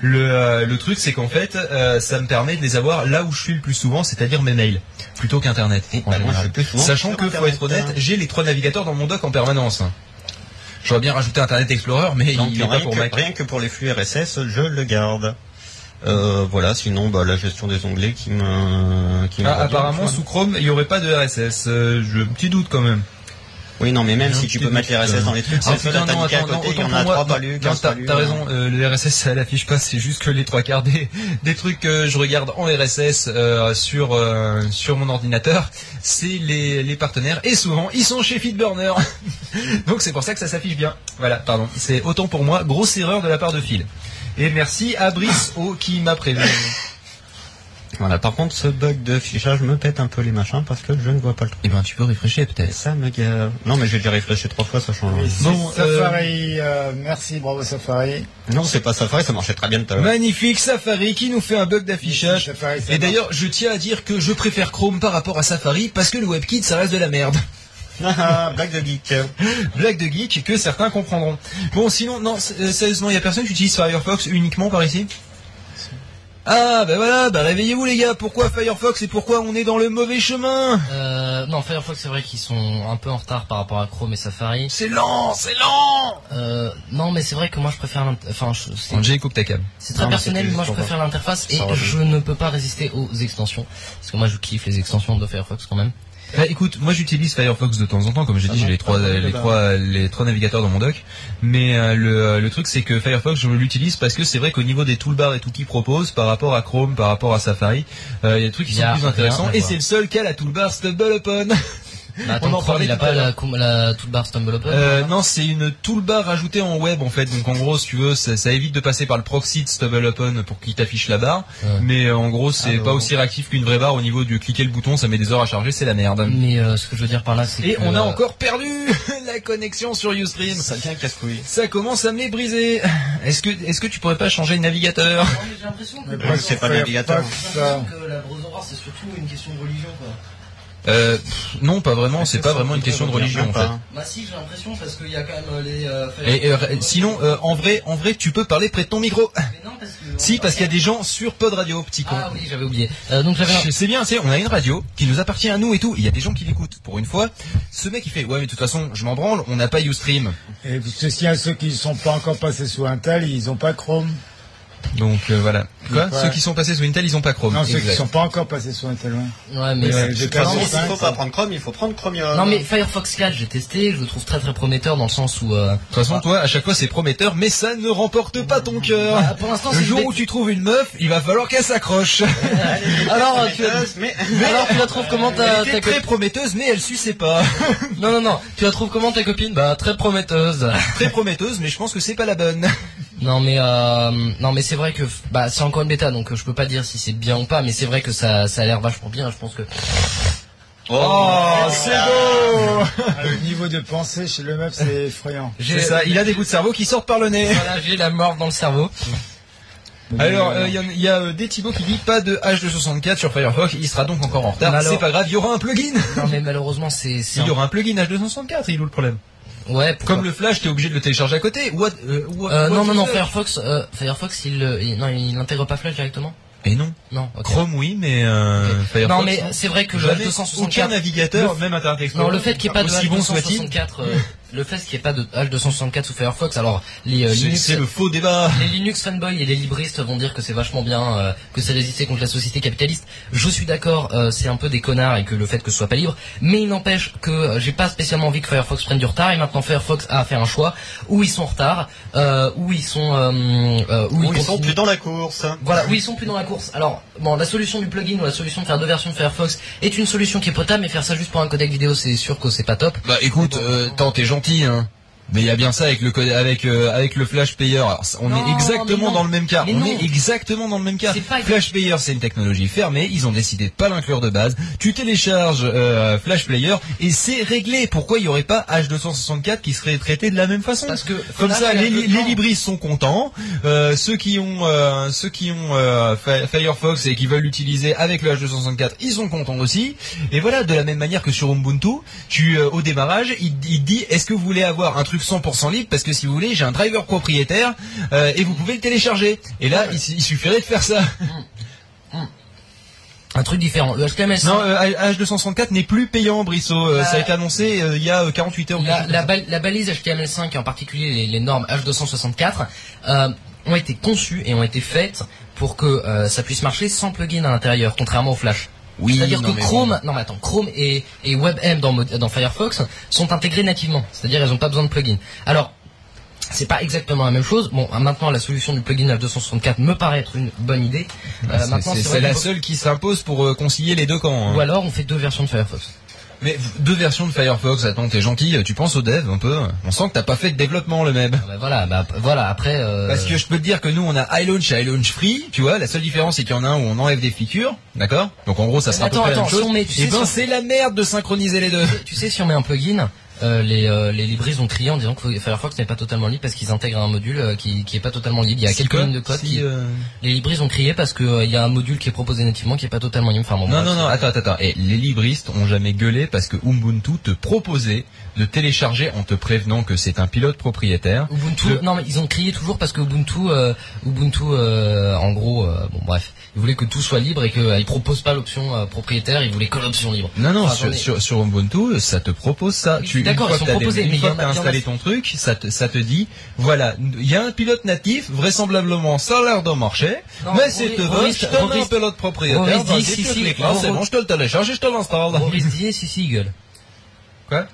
le, euh, le truc, c'est qu'en fait, euh, ça me permet de les avoir là où je suis le plus souvent, c'est-à-dire mes mails, plutôt qu'Internet. Et en bah général. Moi, sachant que, faut être honnête, j'ai les trois navigateurs dans mon dock en permanence. J'aurais bien rajouté Internet Explorer, mais donc, il n'est pas pour Mac. Rien que pour les flux R S S, je le garde. Euh, voilà, sinon, bah, la gestion des onglets qui me... Qui ah, apparemment, sous Chrome, il n'y aurait pas de R S S. Euh, je petit doute quand même. Oui, non, mais même si tu peux mettre les R S S dans les trucs, c'est ça, t'as mis qu'à côté, il y en a trois pas lus, quinze pas lus. T'as raison, euh, les R S S, ça l'affiche pas, c'est juste que les trois quarts des, des trucs que je regarde en R S S, euh, sur, euh, sur mon ordinateur, c'est les, les partenaires, et souvent, ils sont chez FeedBurner. Donc c'est pour ça que ça s'affiche bien. Voilà, pardon. C'est autant pour moi, grosse erreur de la part de Phil. Et merci à Brice O qui m'a prévenu. Voilà, par contre, ce bug de fichage me pète un peu les machins parce que je ne vois pas le truc. Eh ben, tu peux rafraîchir peut-être. Ça me gave. Non, mais j'ai déjà rafraîchi trois fois, ça change. Oui, bon, Safari, euh... Euh, merci, bravo Safari. Non, c'est pas Safari, ça marchait très bien tout à l'heure. Magnifique Safari qui nous fait un bug d'affichage. Oui, Safari, et d'ailleurs, je tiens à dire que je préfère Chrome par rapport à Safari parce que le WebKit, ça reste de la merde. Blague de geek. Blague de geek que certains comprendront. Bon, sinon, non, euh, sérieusement, il n'y a personne qui utilise Firefox uniquement par ici ? Ah, bah voilà, bah réveillez-vous les gars, pourquoi Firefox et pourquoi on est dans le mauvais chemin? Euh, non, Firefox c'est vrai qu'ils sont un peu en retard par rapport à Chrome et Safari. C'est lent, c'est lent! Euh, non mais c'est vrai que moi je préfère l'interface, enfin, je, c'est... Angélico, ta cam. C'est très non, personnel, mais moi je préfère pas. L'interface et je ne peux pas résister aux extensions. Parce que moi je kiffe les extensions de Firefox quand même. Bah écoute, moi j'utilise Firefox de temps en temps, comme j'ai dit, j'ai les trois, les trois, les trois navigateurs dans mon dock. Mais euh, le, le truc c'est que Firefox, je l'utilise parce que c'est vrai qu'au niveau des toolbars et tout qu'il propose, par rapport à Chrome, par rapport à Safari, il euh, y a des trucs qui sont plus intéressants. Et c'est le seul qui a la toolbar Stumble Upon. Bah, attends, on en Chrome, il a pas la, la toolbar Stumble Upon euh, non, c'est une toolbar ajoutée en web en fait. Donc en gros, si tu veux, ça, ça évite de passer par le proxy de Stumble Upon pour qu'il t'affiche la barre. Ouais. Mais euh, en gros, c'est alors... pas aussi réactif qu'une vraie barre au niveau du cliquer le bouton, ça met des heures à charger, c'est la merde. Mais euh, ce que je veux dire par là, c'est. Et que... on a encore perdu la connexion sur Ustream. Ça devient casse-couille. Ça commence à me les briser. Est-ce que, est-ce que tu pourrais pas changer de navigateur? Non, mais j'ai l'impression que. Mais c'est pas le navigateur. J'ai l'impression que la browser, c'est surtout une question de religion, quoi. Euh, pff, non, pas vraiment. C'est, c'est pas vraiment une question de religion, en fait. Bah si, j'ai l'impression parce qu'il y a quand même les. Euh, et, euh, sinon, euh, en vrai, en vrai, tu peux parler près de ton micro. Mais non, parce que, si, parce qu'il y a des gens sur Pod Radio, petit con. Ah oui, j'avais oublié. Euh, donc j'avais. C'est bien, c'est. On a une radio qui nous appartient à nous et tout. Il y a des gens qui l'écoutent. Pour une fois, ce mec il fait. Ouais, mais de toute façon, je m'en branle. On n'a pas Ustream. Et ceci à ceux qui ne sont pas encore passés sous Intel, ils n'ont pas Chrome. Donc euh, voilà. Quoi ouais. Ceux qui sont passés sous Intel, ils n'ont pas Chrome. Non, exact. Ceux qui ne sont pas encore passés sous Intel. Ouais, ouais mais ouais, j'ai pas. S'il ne faut pas prendre Chrome, il faut prendre Chromium. Non, mais Firefox Clash, j'ai testé, je le trouve très très prometteur dans le sens où. Euh... De toute façon, ah. toi, à chaque fois, c'est prometteur, mais ça ne remporte pas ton cœur. Ah, pour l'instant, le c'est jour dé... où tu trouves une meuf, il va falloir qu'elle s'accroche. Alors, tu mais... Alors, tu la trouves comment ta, elle était ta très co... prometteuse, mais elle suçait pas. Non, non, non. Tu la trouves comment ta copine? Bah, très prometteuse. Très prometteuse, mais je pense que c'est pas la bonne. Non mais euh, non mais c'est vrai que bah c'est encore une bêta donc euh, je peux pas dire si c'est bien ou pas, mais c'est vrai que ça ça a l'air vachement bien, je pense que oh, oh c'est beau. Le niveau de pensée chez le meuf c'est effrayant. J'ai, c'est ça, il a des coups de cerveau qui sortent par le nez. Voilà, j'ai la mort dans le cerveau. Alors, il euh, y a, y a euh, des Thibaut qui dit pas de H deux cent soixante-quatre sur Firefox, il sera donc encore en retard. Alors, c'est pas grave, il y aura un plugin. Non mais malheureusement c'est, c'est il y aura un plugin H deux cent soixante-quatre, il est où le problème? Ouais, comme le Flash, t'es obligé de le télécharger à côté. What, uh, what, euh, what non, non, non, Firefox, euh, Firefox, il, il, non, il n'intègre pas Flash directement. Et non, non. Okay. Chrome, oui, mais euh, okay. Firefox. Non, mais c'est vrai que jamais, H deux cent soixante-quatre, aucun navigateur, f... même Internet Explorer. Non, le fait qu'il n'y ait pas de H deux cent soixante-quatre, bon euh, le fait qu'il n'y ait pas de H deux cent soixante-quatre sous Firefox, alors les euh, c'est, Linux, c'est le faux débat. Les Linux fanboys et les libristes vont dire que c'est vachement bien, euh, que c'est résister contre la société capitaliste. Je suis d'accord, euh, c'est un peu des connards et que le fait que ce soit pas libre, mais il n'empêche que euh, j'ai pas spécialement envie que Firefox prenne du retard. Et maintenant Firefox a à faire un choix où ils sont en retard, euh, où ils sont, euh, euh, où, où ils, ils sont plus dans la course. Voilà, où ils sont plus dans la course. Alors, bon, la solution du plugin ou la solution de faire deux versions de Firefox est une solution qui est potable, mais faire ça juste pour un codec vidéo, c'est sûr que c'est pas top. Bah écoute, euh, tant t'es gentil, hein. Mais il y a bien ça avec le code, avec euh, avec le Flash Player. Alors, on non, est exactement dans le même cas. Mais on non. est exactement dans le même cas. Pas... Flash Player, c'est une technologie fermée. Ils ont décidé de pas l'inclure de base. Tu télécharges euh, Flash Player et c'est réglé. Pourquoi il y aurait pas H deux cent soixante-quatre qui serait traité de la même façon? Parce que comme là, ça, les, les, les libristes sont contents. Euh, ceux qui ont euh, ceux qui ont euh, Firefox et qui veulent l'utiliser avec le H deux cent soixante-quatre, ils sont contents aussi. Et voilà, de la même manière que sur Ubuntu, tu euh, au démarrage, il, il dit est-ce que vous voulez avoir un truc cent pour cent libre, parce que si vous voulez j'ai un driver propriétaire euh, et vous pouvez le télécharger et là il, il suffirait de faire ça. Mmh. Mmh. Un truc différent. Le H T M L cinq... Non, euh, H deux cent soixante-quatre n'est plus payant, Brissot. La... Ça a été annoncé euh, il y a quarante-huit heures. La, la, ba- la balise H T M L cinq, en particulier les, les normes H deux cent soixante-quatre, euh, ont été conçues et ont été faites pour que euh, ça puisse marcher sans plugin à l'intérieur, contrairement au Flash. Oui, c'est-à-dire que Chrome, bon. non mais attends, Chrome et, et WebM dans, dans Firefox sont intégrés nativement, c'est-à-dire elles n'ont pas besoin de plugin. Alors, c'est pas exactement la même chose. Bon, maintenant la solution du plugin H deux cent soixante-quatre me paraît être une bonne idée. Euh, c'est maintenant, c'est, c'est, c'est la seule qui s'impose pour euh, concilier les deux camps. Hein. Ou alors on fait deux versions de Firefox. Mais deux versions de Firefox, attends, t'es gentil, tu penses au dev un peu. On sent que t'as pas fait de développement le même. Ah bah voilà, bah voilà, après... Euh... Parce que je peux te dire que nous on a iLaunch et iLaunch Free, tu vois, la seule différence c'est qu'il y en a un où on enlève des features, d'accord? Donc en gros ça sera attends, à peu près attends, la même chose. Si met, tu et sais, ben si... c'est la merde de synchroniser les deux. Tu sais, si on met un plugin... Euh, les, euh, les libristes ont crié en disant que Firefox n'est pas totalement libre parce qu'ils intègrent un module euh, qui, qui est pas totalement libre. Il y a c'est quelques lignes de code si qui... Euh... Les libristes ont crié parce qu'il euh, y a un module qui est proposé nativement qui est pas totalement libre. Enfin, bon, non, bref, non, non, attends, attends. Et les libristes ont jamais gueulé parce que Ubuntu te proposait de télécharger en te prévenant que c'est un pilote propriétaire. Ubuntu, le... non, mais ils ont crié toujours parce que Ubuntu, euh, Ubuntu, euh, en gros, euh, bon, bref, ils voulaient que tout soit libre et qu'ils euh, proposent pas l'option euh, propriétaire, ils voulaient que l'option libre. Non, non, enfin, sur, attendez... sur, sur Ubuntu, ça te propose ça. Tu... D'accord, ils sont proposés. Une mais fois que t'as installé ton truc, ça te, ça te dit, voilà, il y a un pilote natif, vraisemblablement, ça a l'air de marcher, non, mais c'est te vote, je te mets un pilote propriétaire, vas-y, si, si, c'est bon, je te le télécharge et je te l'installe. Roris dit, si, si, gueule. Quoi?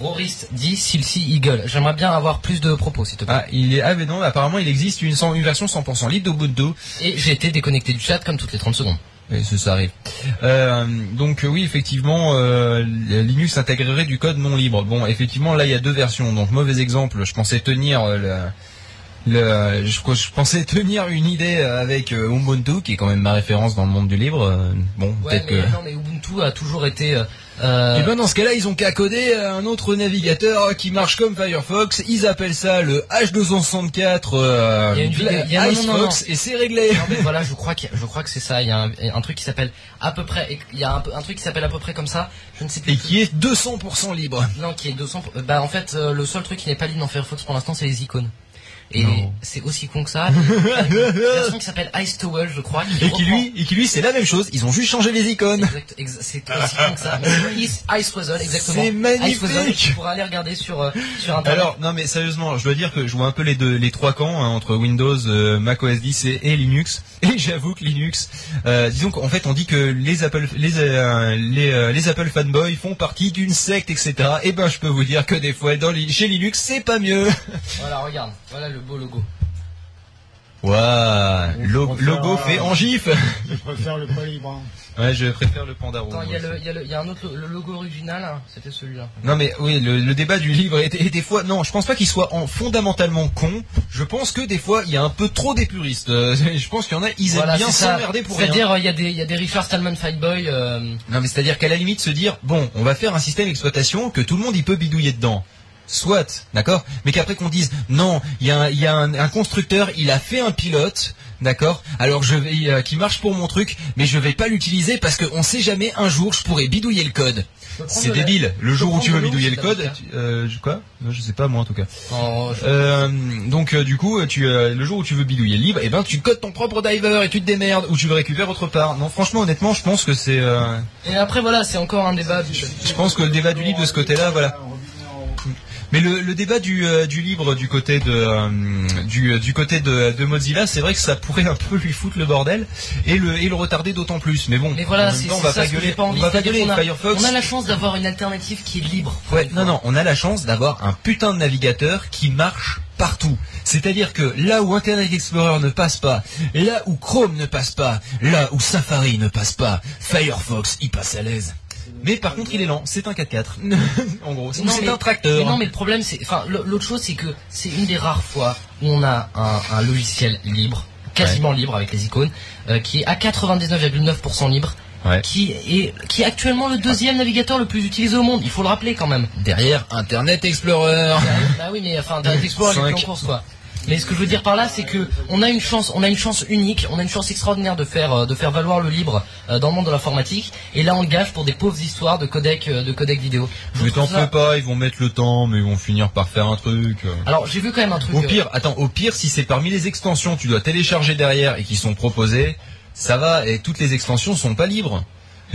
Rorist dit Silsi Eagle. J'aimerais bien avoir plus de propos, s'il te plaît. Ah, il est, ah, mais non, apparemment, il existe une, une version cent pour cent libre d'Ubuntu. Et j'ai été déconnecté du chat comme toutes les trente secondes. Et ça, ça arrive. Euh, donc, oui, effectivement, euh, Linux intégrerait du code non libre. Bon, effectivement, là, il y a deux versions. Donc, mauvais exemple, je pensais tenir le, le je, je pensais tenir une idée avec euh, Ubuntu, qui est quand même ma référence dans le monde du libre. Bon, ouais, peut-être mais, que... non, mais Ubuntu a toujours été, euh, Euh... Et ben dans ce cas-là, ils ont qu'à coder un autre navigateur qui marche comme Firefox. Ils appellent ça le H deux cent soixante-quatre euh, Firefox et c'est réglé. Non, mais voilà, je crois que je crois que c'est ça. Il y a un, un truc qui s'appelle à peu près. Il y a un, un truc qui s'appelle à peu près comme ça. Je ne sais plus. Et qui est deux cents pour cent libre. Non, qui est deux cents. Bah en fait, le seul truc qui n'est pas libre dans Firefox pour l'instant, c'est les icônes. Et non. C'est aussi con que ça. Une version qui s'appelle Ice Tower, je crois. Qui et, qui lui, et qui lui, c'est la même chose. Ils ont juste changé les icônes. Exact, ex- c'est aussi con que ça. Mais Ice, Ice Resolve, exactement. C'est magnifique. Ice Resolve, tu pourras aller regarder sur, euh, sur Internet. Alors, non mais sérieusement, je dois dire que je vois un peu les deux, les trois camps, hein, entre Windows, euh, Mac O S X et, et Linux. Et j'avoue que Linux, euh, disons qu'en fait, on dit que les Apple, les, euh, les, euh, les Apple fanboys font partie d'une secte, et cetera. Et ben, je peux vous dire que des fois, dans, chez Linux, c'est pas mieux. Voilà, regarde. Voilà le beau logo. Waouh, Lo- logo euh, fait en gif. Je préfère le pan libre. Ouais, je préfère le panda rouge. Attends, il y a le, il y a le, il y a un autre le logo original, hein, c'était celui-là. Non mais oui, le, le débat du livre et, et des fois, non, je pense pas qu'il soit en, fondamentalement con. Je pense que des fois, il y a un peu trop des puristes. Euh, je pense qu'il y en a, ils voilà, aiment bien s'emmerder pour c'est-à-dire, rien. C'est-à-dire, il y a des, il y a des Richard Stallman Fightboy. Euh... Non mais c'est-à-dire qu'à la limite se dire, bon, on va faire un système d'exploitation que tout le monde y peut bidouiller dedans. Soit, d'accord, mais qu'après qu'on dise non, il y a, un, y a un, un constructeur, il a fait un pilote, d'accord, alors je vais euh, qui marche pour mon truc, mais je vais pas l'utiliser parce qu'on sait jamais un jour je pourrais bidouiller le code. C'est débile. Le jour où tu veux bidouiller le code, tu, euh, quoi ? Je sais pas moi en tout cas. Oh, je... euh, donc euh, du coup, tu, euh, le jour où tu veux bidouiller le libre, et eh ben tu codes ton propre diver et tu te démerdes, ou tu le récupères autre part. Non, franchement, honnêtement, je pense que c'est. Euh... Et après voilà, c'est encore un débat. Je, je pense que le débat du libre de ce côté-là, voilà. Mais le, le débat du, euh, du libre du côté de euh, du, du côté de, de Mozilla, c'est vrai que ça pourrait un peu lui foutre le bordel et le et le retarder d'autant plus. Mais bon, mais voilà, en même temps, on va pas gueuler, on va pas gueuler Firefox. On a la chance d'avoir une alternative qui est libre. Ouais, non non, on a la chance d'avoir un putain de navigateur qui marche partout. C'est-à-dire que là où Internet Explorer ne passe pas, là où Chrome ne passe pas, là où Safari ne passe pas, Firefox y passe à l'aise. Mais par contre, il est lent. C'est un quatre-quatre. En gros, c'est, non, c'est mais, un tracteur. Non, mais le problème, c'est, enfin, l'autre chose, c'est que c'est une des rares fois où on a un, un logiciel libre, quasiment ouais. libre avec les icônes, euh, qui est à quatre-vingt-dix-neuf virgule neuf pour cent libre, ouais. qui est, qui est actuellement le deuxième navigateur le plus utilisé au monde. Il faut le rappeler quand même. Derrière Internet Explorer. Bah oui, mais enfin, Internet Explorer est plus en course, quoi. Mais ce que je veux dire par là, c'est que on a une chance, on a une chance unique, on a une chance extraordinaire de faire de faire valoir le libre dans le monde de l'informatique. Et là, on le gâche pour des pauvres histoires de codec de codec vidéo. Je mais t'en fais ça... pas, ils vont mettre le temps, mais ils vont finir par faire un truc. Alors, j'ai vu quand même un truc. Au pire, attends, au pire, si c'est parmi les extensions, tu dois télécharger derrière et qui sont proposées, ça va. Et toutes les extensions sont pas libres.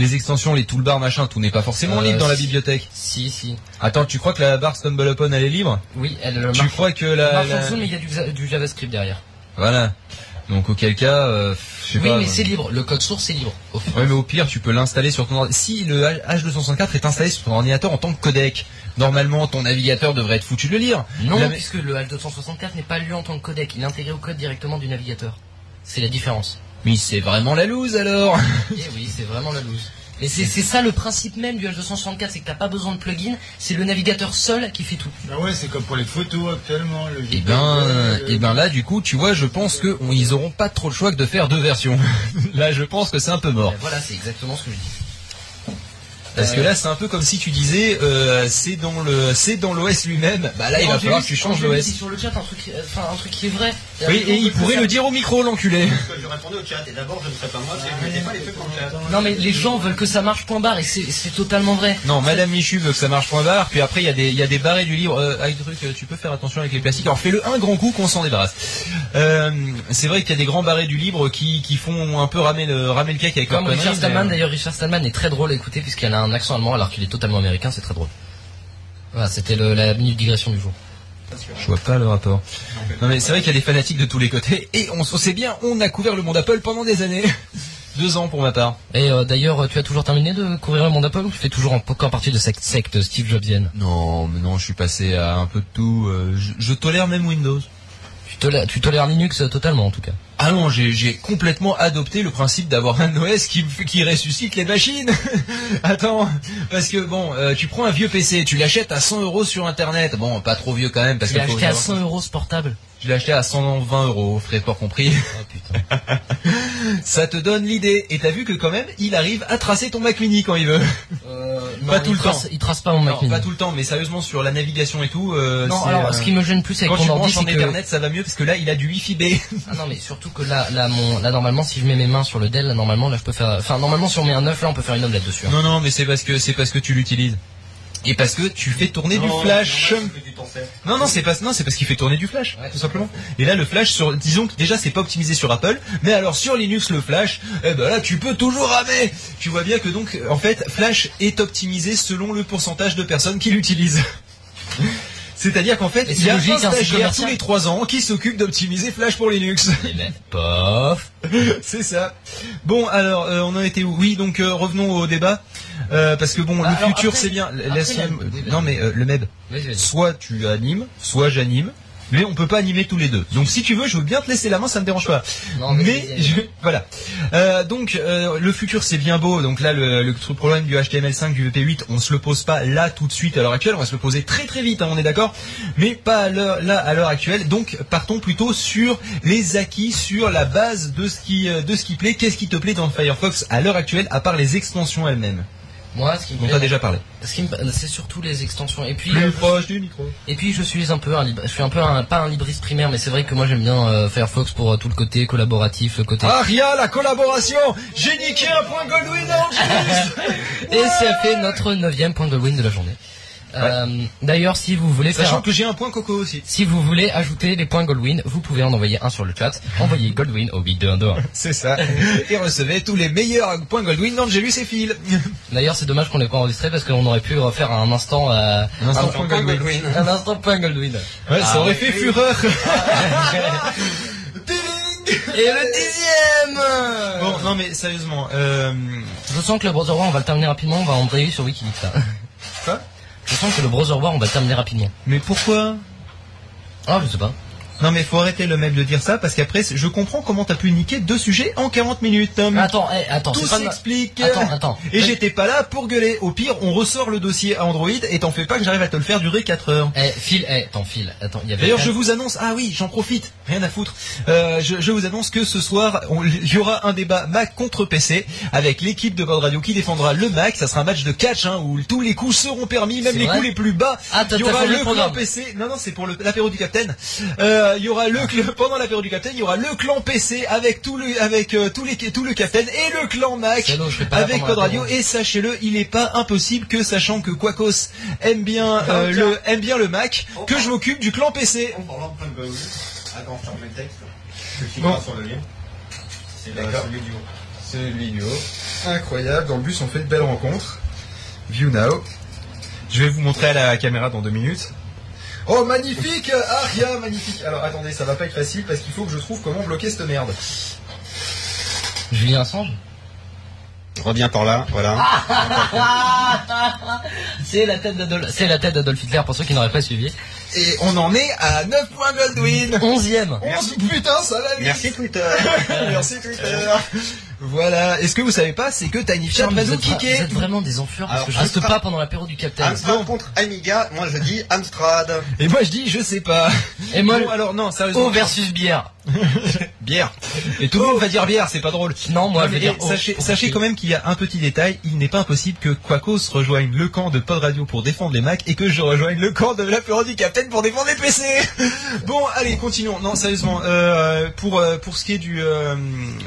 Les extensions, les toolbars, machin, tout n'est pas forcément euh, libre dans si, la bibliothèque. Si, si. Attends, tu crois que la barre Stumble Upon, elle est libre ? Oui, elle marche. Tu crois que la... marche en dessous, mais il y a du, du JavaScript derrière. Voilà. Donc, auquel cas, euh, je sais oui, pas... Oui, mais donc... c'est libre. Le code source est libre. Oui, mais au pire, tu peux l'installer sur ton ordinateur. Si le H deux cent soixante-quatre est installé sur ton ordinateur en tant que codec, normalement, ton navigateur devrait être foutu de le lire. Non, la... puisque le H deux cent soixante-quatre n'est pas lu en tant que codec. Il est intégré au code directement du navigateur. C'est la différence. Mais c'est vraiment la loose alors. Eh oui, c'est vraiment la loose. Et c'est, c'est ça le principe même du H deux cent soixante-quatre, c'est que t'as pas besoin de plugin, c'est le navigateur seul qui fait tout. Ah ouais, c'est comme pour les photos actuellement. Le et ben, le... et ben là du coup, tu vois, je pense que on, ils auront pas trop le choix que de faire deux versions. Là, je pense que c'est un peu mort. Ben voilà, c'est exactement ce que je dis. Parce euh... que là, c'est un peu comme si tu disais, euh, c'est dans le, c'est dans l'O S lui-même. Bah là, non, il va falloir que tu changes l'O S. Sur le chat, un truc, enfin un truc qui est vrai. Oui, et il pourrait le dire au micro, l'enculé. Je répondais au chat, et d'abord, je ne serais pas moi, je ne mettais pas les feux dans le chat. Non, mais les gens veulent que ça marche point barre, et c'est, c'est totalement vrai. Non, Madame Michu veut que ça marche point barre, puis après, il y a des, il y a des barrés du livre, euh, avec des trucs, tu peux faire attention avec les plastiques. Alors, fais-le un grand coup qu'on s'en débarrasse. Euh, c'est vrai qu'il y a des grands barrés du livre qui, qui font un peu ramer le, ramer le cake avec leur connerie. Richard Stallman, d'ailleurs, Richard Stallman est très drôle à écouter, puisqu'il a un accent allemand, alors qu'il est totalement américain, c'est très drôle. Voilà, c'était le, la minute digression du jour. Je vois pas le rapport. Non mais c'est vrai qu'il y a des fanatiques de tous les côtés et on sait bien, on a couvert le monde Apple pendant des années. Deux ans pour ma part. Et euh, d'ailleurs, tu as toujours terminé de couvrir le monde Apple ou tu fais toujours encore partie de cette secte Steve Jobsienne ? Non, mais non, je suis passé à un peu de tout. Euh, je, je tolère même Windows. Tu tolères, tu tolères Linux totalement en tout cas. Ah non, j'ai, j'ai complètement adopté le principe d'avoir un O S qui, qui ressuscite les machines. Attends, parce que bon, euh, tu prends un vieux P C, tu l'achètes à cent euros sur Internet. Bon, pas trop vieux quand même, parce que. Tu l'as acheté à cent euros ce portable. Je l'ai acheté à cent vingt euros, frais de port compris. Oh, putain. Ça te donne l'idée. Et t'as vu que quand même, il arrive à tracer ton Mac Mini quand il veut. Euh, non, pas tout le trace, temps. Il trace pas mon Mac non, Mini. Pas tout le temps, mais sérieusement sur la navigation et tout. Euh, non, c'est, alors euh... ce qui me gêne plus avec mon ordi, c'est que Internet, ça va mieux parce que là, il a du Wi-Fi B. Ah non, mais surtout que là, là, mon, là normalement, si je mets mes mains sur le Dell, là, normalement, là, je peux faire. Enfin, normalement, si on met un neuf, là, on peut faire une omelette dessus. Hein. Non, non, mais c'est parce que c'est parce que tu l'utilises. Et parce que tu fais tourner non, du flash. Non, non, c'est pas, non, c'est parce qu'il fait tourner du flash, ouais, tout simplement. Et là, le flash, sur, disons que déjà, c'est pas optimisé sur Apple, mais alors sur Linux, le flash, eh ben là, tu peux toujours ramer. Tu vois bien que donc, en fait, Flash est optimisé selon le pourcentage de personnes qui l'utilisent. C'est-à-dire qu'en fait, il y a logique, un stagiaire tous les trois ans qui s'occupe d'optimiser Flash pour Linux. Et ben, pof. C'est ça. Bon, alors, euh, on en était où ? Oui, donc euh, revenons au débat. Euh, parce que bon, ah, le futur, après, c'est bien. Après, somme... Non, mais euh, le M E B, vas-y, vas-y. Soit tu animes, soit j'anime. Mais on peut pas animer tous les deux. Donc si tu veux, je veux bien te laisser la main, ça me dérange pas. Non, mais mais je... voilà. Euh, donc euh, le futur c'est bien beau. Donc là le, le problème du H T M L cinq, du V P huit, on se le pose pas là tout de suite à l'heure actuelle. On va se le poser très très vite, hein, on est d'accord. Mais pas à l'heure, là à l'heure actuelle. Donc partons plutôt sur les acquis, sur la base de ce qui de ce qui plaît. Qu'est-ce qui te plaît dans Firefox à l'heure actuelle, à part les extensions elles-mêmes? Moi, ce qui me plaît, on t'a déjà parlé. Ce qui me... c'est surtout les extensions. Et puis, plus proche du micro. Et puis, je suis un peu un, lib... je suis un peu un... pas un libriste primaire, mais c'est vrai que moi j'aime bien euh, Firefox pour euh, tout le côté collaboratif, le côté. Ah, rien, la collaboration. J'ai niqué un point Goldwyn. Et ouais, ça fait notre neuvième point Goldwyn de la journée. Ouais. Euh, d'ailleurs, si vous voulez, sachant faire... que j'ai un point Coco aussi. Si vous voulez ajouter des points Goldwyn, vous pouvez en envoyer un sur le chat. Envoyez Goldwyn au bit de un deux un. C'est ça. Et recevez tous les meilleurs points Goldwyn d'Angelus et Phil. D'ailleurs, c'est dommage qu'on n'ait pas enregistré parce qu'on aurait pu refaire un instant. Euh, un instant un point Goldwyn. Goldwyn. Un instant point Goldwyn. Ouais, ah, ça aurait oui. fait fureur. Et le dixième. Bon, non mais sérieusement. Euh... Je sens que le browser on va le terminer rapidement. On va embrayer sur Wikileaks. Quoi? Je sens que le browser war, on va le terminer rapidement. Mais pourquoi ? Ah, je sais pas. Non, mais faut arrêter le mec de dire ça, parce qu'après, je comprends comment t'as pu niquer deux sujets en quarante minutes. Hein. Attends, hey, attends. Tout s'explique. Pas... Attends, attends. Et mais... j'étais pas là pour gueuler. Au pire, on ressort le dossier à Android et t'en fais pas que j'arrive à te le faire durer quatre heures. Eh, hey, Phil, eh, hey, t'en Phil. Attends, il y avait... D'ailleurs, je vous annonce, ah oui, j'en profite. Rien à foutre. Euh, je, je vous annonce que ce soir, il y aura un débat Mac contre P C avec l'équipe de Pod Radio qui défendra le Mac. Ça sera un match de catch, hein, où tous les coups seront permis, même c'est les coups les plus bas. Ah, t'as, il y aura le clan P C. Non, non, c'est pour le, l'apéro du Capitaine. Euh, Il y aura le cl- pendant l'apéro du Capitaine, il y aura le clan P C avec tout le avec euh, tout les tout le Capitaine et le clan Mac non, avec Pod Radio. Et sachez-le, il n'est pas impossible que, sachant que Quacos aime bien euh, le aime bien le Mac, oh, que je m'occupe du clan P C. En parlant de Paul Baoulou, attends, je remets le texte. Je clique bon. sur le lien. C'est d'accord. Celui du haut. Celui du haut. Incroyable. Dans le bus, on fait de belles rencontres. View now. Je vais vous montrer à la caméra dans deux minutes. Oh, magnifique Aria, magnifique. Alors, attendez, ça va pas être facile parce qu'il faut que je trouve comment bloquer cette merde. Julien Assange ? Reviens par là, voilà. C'est la tête d'Adolf, c'est la tête d'Adolf Hitler pour ceux qui n'auraient pas suivi. Et on en est à neuf points Goldwyn. onzième. Merci. Putain, ça l'a mis. Merci Twitter. Merci Twitter. Voilà. Et ce que vous savez pas, c'est que Tiny Chat va nous kicker. Vous êtes vraiment des enflures parce que je reste pas pendant l'apéro du Capitaine. Amstrad contre Amiga, moi je dis Amstrad. Et moi je dis je sais pas. Et moi, bon, alors non, sérieusement. O versus bière. Bière. Et tout le oh. monde va dire bière, c'est pas drôle. Non, moi non, je vais dire. Oh, sachez, sachez quand même qu'il y a un petit détail. Il n'est pas impossible que Quacos rejoigne le camp de Pod Radio pour défendre les Macs et que je rejoigne le camp de l'apéro du Capitaine pour défendre les P C. Bon, allez, continuons. Non, sérieusement, euh, pour pour ce qui est du euh,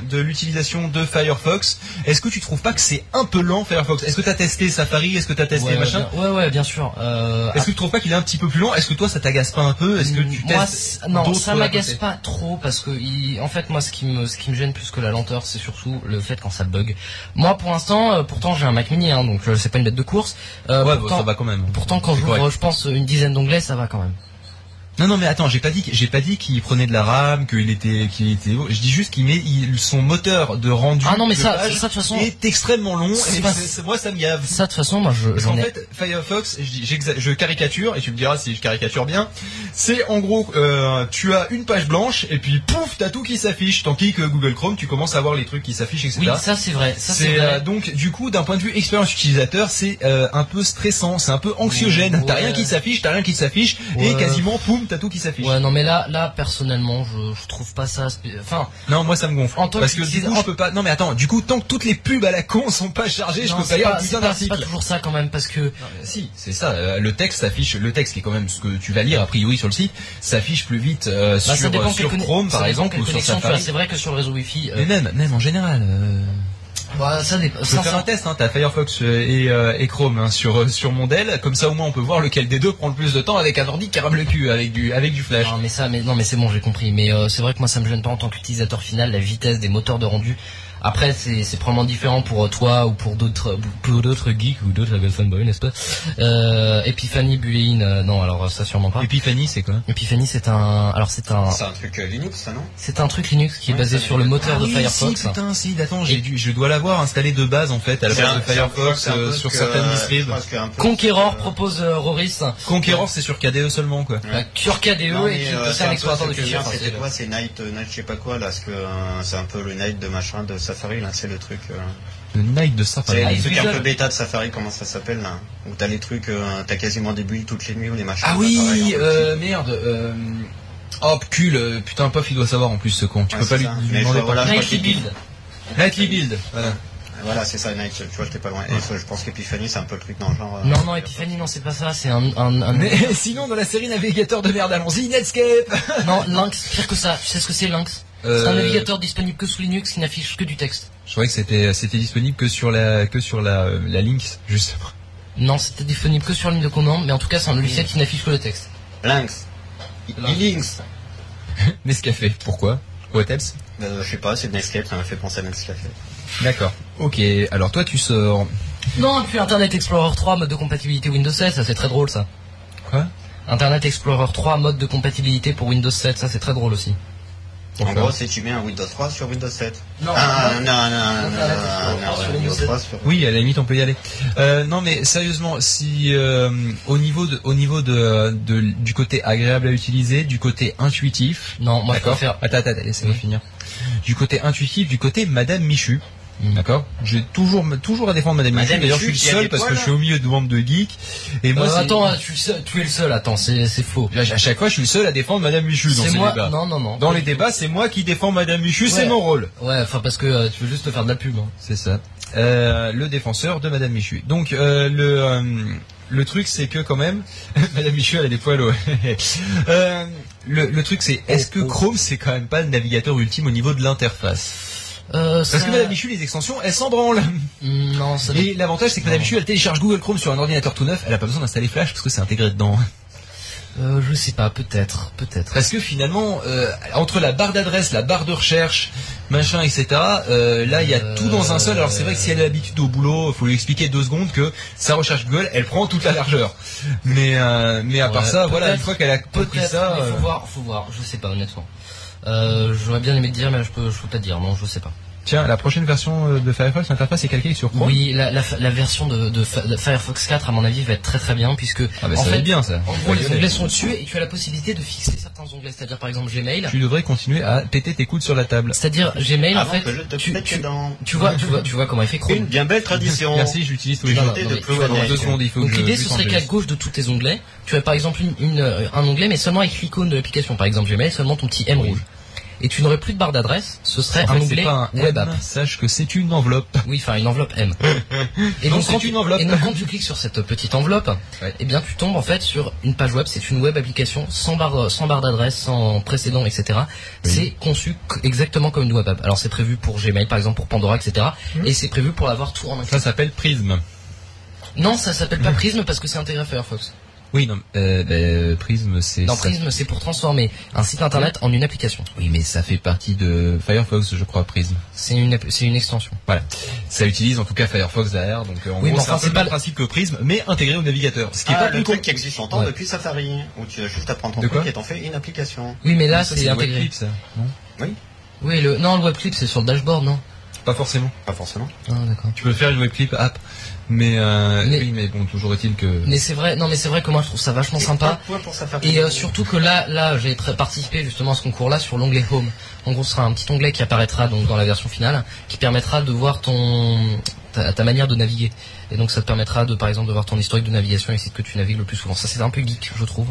de l'utilisation de Firefox, est-ce que tu trouves pas que c'est un peu lent Firefox ? Est-ce que t'as testé Safari ? Est-ce que t'as testé ouais, machin ? Ouais, ouais, bien sûr. Euh, est-ce que tu trouves pas qu'il est un petit peu plus lent ? Est-ce que toi ça t'agace pas un peu ? Est-ce que tu moi, testes non, d'autres ça m'agace pas trop parce que il, en fait moi ce qui me ce qui me gêne plus que la lenteur, c'est surtout le fait quand ça bug. Moi pour l'instant, euh, pourtant j'ai un Mac Mini, hein, donc euh, c'est pas une bête de course. Euh, ouais, pourtant, bah, ça va quand même. Pourtant quand c'est j'ouvre, correct. Je pense une dizaine d'onglets, ça va quand même. Non non mais attends, j'ai pas dit j'ai pas dit qu'il prenait de la RAM, qu'il était qu'il était je dis juste qu'il met il, son moteur de rendu ah non mais de ça, page ça de façon est extrêmement long c'est et pas, c'est, c'est, moi ça me gave. Ça de toute façon moi je j'en en ai... fait Firefox, je je caricature et tu me diras si je caricature bien. C'est en gros euh, tu as une page blanche et puis pouf, t'as tout qui s'affiche, tandis que Google Chrome tu commences à voir les trucs qui s'affichent et cetera. Oui, ça c'est vrai, ça c'est, c'est vrai. Euh, donc du coup d'un point de vue expérience utilisateur, c'est euh, un peu stressant, c'est un peu anxiogène. Ouais. T'as rien qui s'affiche, t'as rien qui s'affiche ouais. et quasiment poum t'as tout qui s'affiche. Ouais, non mais là, là personnellement, je, je trouve pas ça. Enfin. Non, moi ça me gonfle. En tant parce que, que du coup, en... je peux pas. Non mais attends, du coup, tant que toutes les pubs à la con sont pas chargées, non, je peux pas lire dix articles. C'est pas toujours ça quand même, parce que. Non, si, c'est ça. Euh, le texte s'affiche, le texte qui est quand même ce que tu vas lire a priori sur le site, s'affiche plus vite euh, bah, sur, euh, sur Chrome conna... par exemple ou sur Safari. C'est vrai que sur le réseau Wi-Fi. Euh... Mais même, même en général. Euh... Bah, ça dépend. Je peux faire un test, hein, t'as Firefox et, euh, et Chrome hein, sur, sur mon Dell, comme ça au moins on peut voir lequel des deux prend le plus de temps avec un ordi qui rame le cul, avec du, avec du flash. Non mais ça, mais, non, mais c'est bon, j'ai compris, mais euh, c'est vrai que moi ça me gêne pas en tant qu'utilisateur final, la vitesse des moteurs de rendu. Après, c'est, c'est probablement différent pour toi ou pour d'autres, pour d'autres geeks ou d'autres fanboys, n'est-ce pas? Euh, Epiphany, Boolean, euh, non, alors ça sûrement pas. Epiphany, c'est quoi? Epiphany, c'est un, alors c'est un. C'est un truc euh, Linux, ça, non? C'est un truc Linux qui est ouais, basé sur le moteur ah, de oui, Firefox. Si, putain, si, attends, j'ai dû, je dois l'avoir installé de base, en fait, à la base de Firefox, un peu, un peu euh, sur que, certaines distribs. Konqueror euh, propose, euh, Roris. Konqueror, ouais. C'est sur K D E seulement, quoi. Ouais. Bah, sur K D E non, et qui euh, concerne l'exploitant de fichiers. C'était quoi? C'est Night, Night, je sais pas quoi, là, parce que c'est un peu le Night de machin de Safari, là, c'est le truc. Euh... Le Night de Safari. C'est le truc un peu bêta de Safari, comment ça s'appelle là? Où t'as les trucs, euh, t'as quasiment des bulles toutes les nuits ou les machins. Ah oui, euh, merde. Euh... Oh, cul, putain, Puff, il doit savoir en plus ce con. Tu ouais, peux pas lui, lui demander vois, voilà, Nightly Build. Nightly Build, voilà. Voilà, c'est ça, Nike, tu vois, t'es pas loin. Et ça, je pense qu'Epiphany, c'est un peu le truc, non, genre. Non, non, Epiphany, non, c'est pas ça, c'est un. un, un... Mais sinon, dans la série navigateur de merde, allons-y, Netscape. Non, Lynx, pire que ça, tu sais ce que c'est Lynx? Euh... C'est un navigateur disponible que sous Linux qui n'affiche que du texte. Je croyais que c'était, c'était disponible que sur la, que sur la, euh, la Lynx, justement. Non, c'était disponible que sur la ligne de commande, mais en tout cas, c'est un logiciel qui n'affiche que le texte. Lynx. Lynx. Nescafé, pourquoi? Whatels? Euh, je sais pas, c'est Netscape, ça m'a fait penser à Nescafé. D'accord, ok, alors toi tu sors... Non, et puis Internet Explorer trois, mode de compatibilité Windows sept, ça c'est très drôle ça. Quoi ? Internet Explorer trois, mode de compatibilité pour Windows sept, ça c'est très drôle aussi. En enfin. gros, c'est tu mets un Windows trois sur Windows sept. Non, ah, non, non, non, non. Oui, à la limite, on peut y aller. Euh, non, mais sérieusement, si euh, au niveau de, au niveau de, de, du côté agréable à utiliser, du côté intuitif. Non, moi je préfère. Attends, attends, laissez-moi oui. finir. Du côté intuitif, du côté Madame Michu. D'accord. J'ai toujours, toujours à défendre Madame Michu. D'ailleurs, je suis le seul parce que je suis au milieu de membres de geeks. Et moi, euh, attends, tu, tu es le seul. Attends, c'est, c'est faux. À chaque fois, je suis le seul à défendre Madame Michu dans ces moi... débats. Non, non, non. Dans les débats, c'est moi qui défends Madame Michu. Ouais. C'est mon rôle. Ouais. Enfin, parce que euh, tu veux juste te faire de la pub. Hein. C'est ça. Euh, le défenseur de Madame Michu. Donc, euh, le, euh, le truc, c'est que quand même, Madame Michu, elle a des poils. Ouais. euh, le, le truc, c'est est-ce que Chrome, c'est quand même pas le navigateur ultime au niveau de l'interface? Euh, Parce ça... que Madame Michu, les extensions, elles s'en branlent. Non, ça... Et l'avantage, c'est que Madame Michu, elle télécharge Google Chrome sur un ordinateur tout neuf, elle n'a pas besoin d'installer Flash parce que c'est intégré dedans. Euh, je sais pas, peut-être, peut-être. Parce que finalement, euh, entre la barre d'adresse, la barre de recherche, machin, et cetera, euh, là, il y a euh... tout dans un seul. Alors c'est vrai que si elle a l'habitude au boulot, faut lui expliquer deux secondes que sa recherche Google, elle prend toute la largeur. Mais, euh, mais à ouais, part ça, voilà, une fois qu'elle a compris ça, mais faut euh... voir, faut voir. Je sais pas, honnêtement. Euh, j'aurais bien aimé te dire, mais je peux, je peux pas te dire, non, je sais pas. Tiens, la prochaine version de Firefox, l'interface est calquée sur quoi? Oui, la, la, la version de, de, de Firefox quatre, à mon avis, va être très très bien, puisque... Ah bah en ça fait, va être bien, ça. En gros, les onglets sont dessus, et tu as la possibilité de fixer certains onglets, c'est-à-dire, par exemple, Gmail. Tu devrais continuer à péter tes coudes sur la table. C'est-à-dire, Gmail, ah en fait, je te tu, tu, dans... tu, vois, tu, vois, tu vois comment il fait Chrome. Une bien belle tradition. Merci, j'utilise tous les jours. Donc l'idée, ce serait qu'à gauche de tous tes onglets, tu as par exemple une, une, un onglet, mais seulement avec l'icône de l'application, par exemple Gmail, seulement ton petit M rouge. Et tu n'aurais plus de barre d'adresse, ce serait en un fait, onglet un web app. Sache que c'est une enveloppe. Oui, enfin une enveloppe M. Et donc, donc quand, une enveloppe. Et donc quand tu cliques sur cette petite enveloppe, ouais. eh bien tu tombes en fait sur une page web. C'est une web application sans barre, sans barre d'adresse, sans précédent, et cetera. Oui. C'est conçu exactement comme une web app. Alors c'est prévu pour Gmail, par exemple, pour Pandora, et cetera. Mmh. Et c'est prévu pour l'avoir tout en un clic. Ça s'appelle Prism. Non, ça s'appelle pas Prism parce que c'est intégré à Firefox. Oui, non, euh, bah, Prism, c'est... Non, Prism, c'est pour transformer un site internet en une application. Oui, mais ça fait partie de Firefox, je crois, Prism. C'est une, c'est une extension. Voilà. Ça utilise, en tout cas, Firefox derrière, donc, en oui, gros, c'est un peu le même principe que Prism, mais intégré au navigateur. Ce qui ah, est pas le plus truc con... qui existe longtemps ouais. depuis Safari, où tu as juste à prendre ton truc et t'en fais une application. Oui, mais là, donc, ça, c'est, c'est intégré. WebClip, ça, non? Oui. Oui, le, non, le WebClip, c'est sur le dashboard, non? Pas forcément. Pas forcément. Ah, d'accord. Tu peux faire une WebClip app. Mais, euh, mais oui, mais bon, toujours est-il que. Mais c'est vrai, non, mais c'est vrai que moi je trouve ça vachement sympa. Et euh, surtout que là, là, j'ai participé justement à ce concours-là sur l'onglet Home. En gros, ce sera un petit onglet qui apparaîtra donc dans la version finale, qui permettra de voir ton ta, ta manière de naviguer. Et donc ça te permettra de, par exemple, de voir ton historique de navigation et les sites que tu navigues le plus souvent. Ça, c'est un peu geek, je trouve,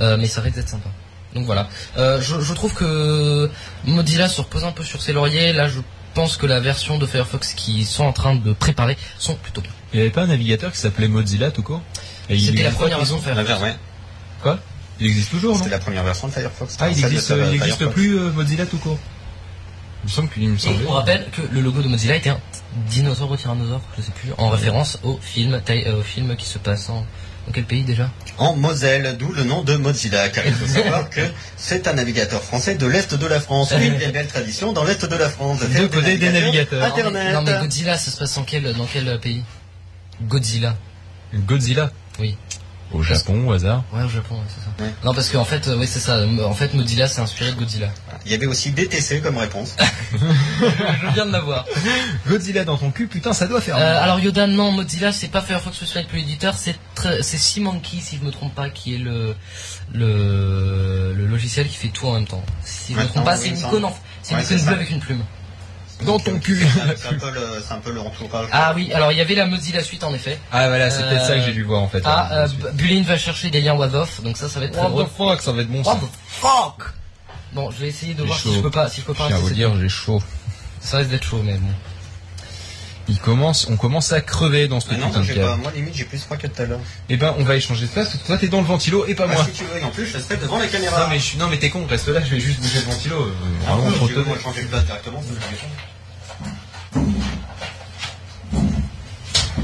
euh, mais ça risque d'être sympa. Donc voilà. Euh, je, je trouve que Mozilla se repose un peu sur ses lauriers. Là, je pense que la version de Firefox qu'ils sont en train de préparer sont plutôt bien. Il n'y avait pas un navigateur qui s'appelait Mozilla tout court? Et c'était la première version de Firefox. Ouais. Quoi? Il existe toujours, non? C'était la première version de Firefox. Ah, il n'existe plus euh, Mozilla tout court. Il me semble qu'il me semblait. Et on rappelle que le logo de Mozilla était un dinosaure ou tyrannosaure, je sais plus, en référence au film, taille, euh, au film qui se passe en. Dans quel pays déjà ? En Moselle, d'où le nom de Mozilla, car il faut savoir que c'est un navigateur français de l'Est de la France. Une des belles traditions dans l'Est de la France. De côté des navigateurs. Internet. Non mais, non mais Godzilla, ça se passe en quel, dans quel pays ? Godzilla. Godzilla ? Oui. Au Japon, au hasard ? Ouais, au Japon, ouais, c'est ça. Ouais. Non, parce qu'en fait, euh, oui, c'est ça. En fait, Mozilla, c'est inspiré de Godzilla. Il y avait aussi D T C comme réponse. Je viens de l'avoir. Godzilla dans ton cul, putain, ça doit faire. Euh, alors, Yoda, non, Mozilla, c'est pas Firefox Website Plus Editor, c'est tr- c'est SeaMonkey, si je me trompe pas, qui est le, le, le logiciel qui fait tout en même temps. Si je me trompe pas, oui, c'est une icône, en, c'est ouais, une icône bleue avec une plume. Dans ton cul. C'est un peu le, c'est un peu le entourage. Ah oui, alors il y avait la Mozilla Suite en effet. Ah voilà, c'est peut-être euh, ça que j'ai dû voir en fait. Ah, euh, Bulin va chercher des liens Wasoff, donc ça, ça va être très drôle. What the fuck, ça va être bon. What the fuck. Bon, je vais essayer de j'ai voir chaud. si je peux pas, si je peux pas. Je vais vous dire, j'ai chaud. Ça risque d'être chaud, mais bon. Il commence, on commence à crever dans ce ah putain de câble. Moi limite j'ai plus froid que tout à l'heure. Eh ben on va échanger de place parce que toi t'es dans le ventilo et pas ah, moi. Si tu veux, et en plus je reste devant la caméra. Non mais je suis, non mais t'es con, reste là, je vais juste bouger le ventilo. Euh, ah, vraiment, trop tôt. Moi je change de place directement.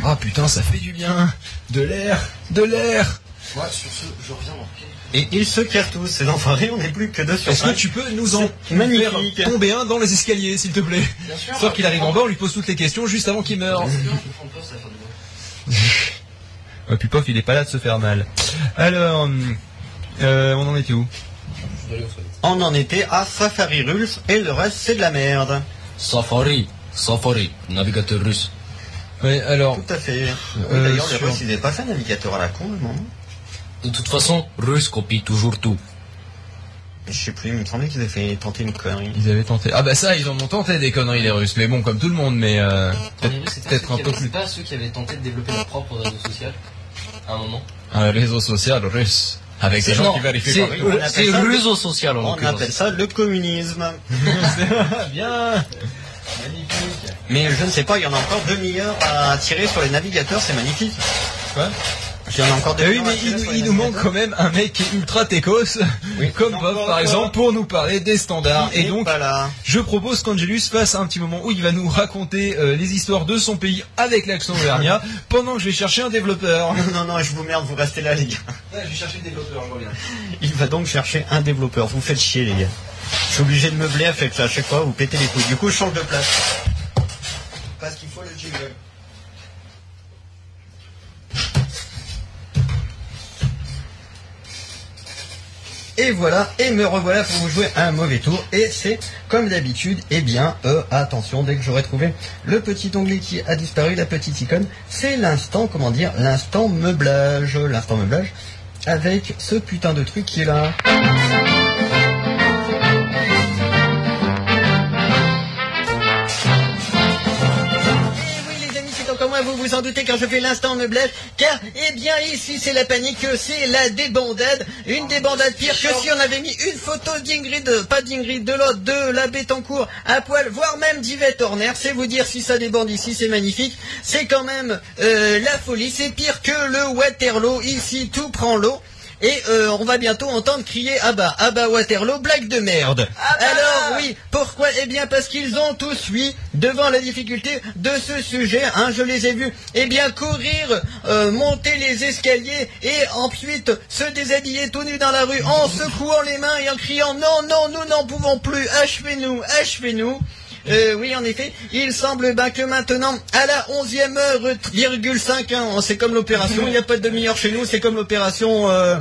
Ah putain, ça fait du bien, de l'air, de l'air. Moi ouais, sur ce je reviens dans pied. Et ils se carrent tous, ces enfoirés, on n'est plus que deux sur Est-ce cinq. Que tu peux nous en faire tomber un dans les escaliers, s'il te plaît ? Bien sûr. Sauf qu'il arrive en bas, on lui pose toutes les questions juste avant qu'il meure. Ah, puis pof, il est pas là de se faire mal. Alors, euh, on en était où ? On en était à Safari Rules et le reste, c'est de la merde. Safari, Safari, navigateur russe. Oui, alors... Tout à fait. Euh, D'ailleurs, sur... les Russes, ils n'avaient pas fait un navigateur à la con, non ? De toute façon, Russe copie toujours tout. Je sais plus, il me semblait qu'ils avaient tenté une connerie. Ils avaient tenté. Ah bah ça, ils en ont tenté des conneries les Russes, mais bon, comme tout le monde, mais euh, peut-être, peut-être un peu plus. C'est pas ceux qui avaient tenté de développer leur propre réseau social à un moment. Un réseau social russe. Avec c'est des gens non, qui vérifient par Russe. C'est réseau social en l'occurrence. On appelle ça le communisme. Bien. Magnifique. Mais je ne sais pas, il y en a encore deux milliards à tirer sur les navigateurs, c'est magnifique. Quoi ? Il y en a encore des oui, mais il, il nous manque quand même un mec qui est ultra techos, oui. comme Bob par quoi. exemple, pour nous parler des standards. Il et donc, je propose qu'Angelus fasse un petit moment où il va nous raconter euh, les histoires de son pays avec l'accent auvergnat, pendant que je vais chercher un développeur. Non, non, non, je vous merde, vous restez là, les gars. Ouais, je vais chercher le développeur, je reviens. Il va donc chercher un développeur, vous faites chier, les gars. Je suis obligé de meubler avec ça, à chaque fois, vous pétez les couilles. Du coup, je change de place. Parce qu'il faut le jingle. Et voilà, et me revoilà pour vous jouer un mauvais tour. Et c'est, comme d'habitude, eh bien, euh, attention, dès que j'aurai trouvé le petit onglet qui a disparu, la petite icône, c'est l'instant, comment dire, l'instant meublage. L'instant meublage avec ce putain de truc qui est là. Vous vous en doutez quand je fais l'instant meublage, car eh bien ici c'est la panique, c'est la débandade, une débandade pire que si on avait mis une photo d'Ingrid, pas d'Ingrid, de l'autre, de la Bettencourt à poil, voire même d'Yvette Horner. C'est vous dire si ça débande ici, c'est magnifique, c'est quand même euh, la folie, c'est pire que le Waterloo, ici tout prend l'eau. Et euh, on va bientôt entendre crier « Ah bah, ah bah Waterloo, blague de merde ah !» bah Alors oui, pourquoi ? Eh bien parce qu'ils ont tous, oui, devant la difficulté de ce sujet, hein, je les ai vus, eh bien courir, euh, monter les escaliers et ensuite se déshabiller tout nu dans la rue en secouant les mains et en criant « Non, non, nous n'en pouvons plus, achevez-nous, achevez-nous !» Euh, oui, en effet, il semble ben que maintenant, à la onzième heure, virgule cinq, hein, c'est comme l'opération, il n'y a pas de demi-heure chez nous, c'est comme l'opération euh,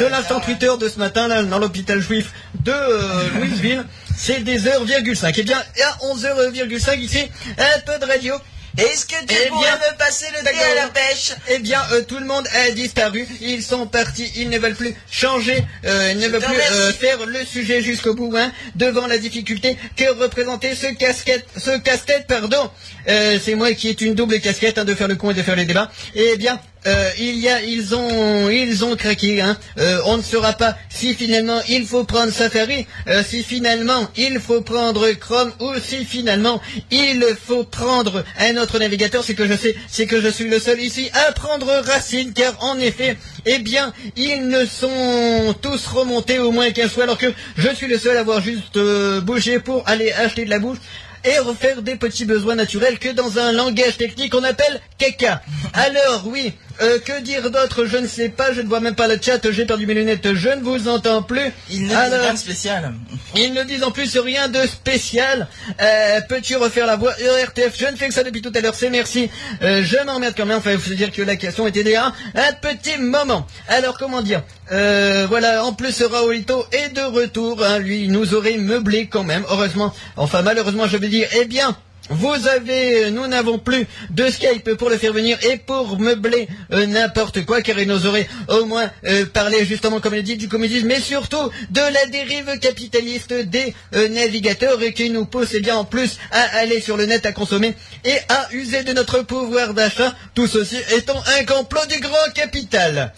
de l'instant Twitter de ce matin, là, dans l'hôpital juif de euh, Louisville, c'est des heures, virgule cinq. Eh bien, à onze heures virgule cinq, ici, un peu de radio. Est-ce que tu eh pourrais bien, me passer le thé à la pêche ? Eh bien, euh, tout le monde a disparu. Ils sont partis. Ils ne veulent plus changer. Euh, ils ne veulent plus euh, faire le sujet jusqu'au bout. Hein, devant la difficulté que représentait ce casquette, ce casse-tête, pardon. Euh, c'est moi qui ai une double casquette hein, de faire le con et de faire les débats. Eh bien, Euh, il y a, ils ont, ils ont craqué. Hein. Euh, on ne saura pas si finalement il faut prendre Safari, euh, si finalement il faut prendre Chrome ou si finalement il faut prendre un autre navigateur. C'est que je sais, c'est que je suis le seul ici à prendre Racine, car en effet, eh bien, ils ne sont tous remontés au moins quinze fois, alors que je suis le seul à avoir juste euh, bougé pour aller acheter de la bouffe et refaire des petits besoins naturels que dans un langage technique on appelle caca. Alors oui, euh, que dire d'autre, je ne sais pas, je ne vois même pas le chat, j'ai perdu mes lunettes, je ne vous entends plus. Ils ne disent rien de spécial. Ils ne disent en plus rien de spécial. Euh, peux-tu refaire la voix R T F? Je ne fais que ça depuis tout à l'heure, c'est merci. Euh, je m'emmerde quand même, enfin il faut se dire que la question était déjà un, un petit moment. Alors comment dire, euh, voilà, en plus Raoulito est de retour, hein, lui il nous aurait meublé quand même, heureusement, enfin malheureusement je vais dire, eh bien, vous avez, nous n'avons plus de Skype pour le faire venir et pour meubler euh, n'importe quoi, car il nous aurait au moins euh, parlé justement, comme il dit, du communisme, mais surtout de la dérive capitaliste des euh, navigateurs qui nous pousse, eh bien, en plus à aller sur le net, à consommer et à user de notre pouvoir d'achat, tout ceci étant un complot du grand capital.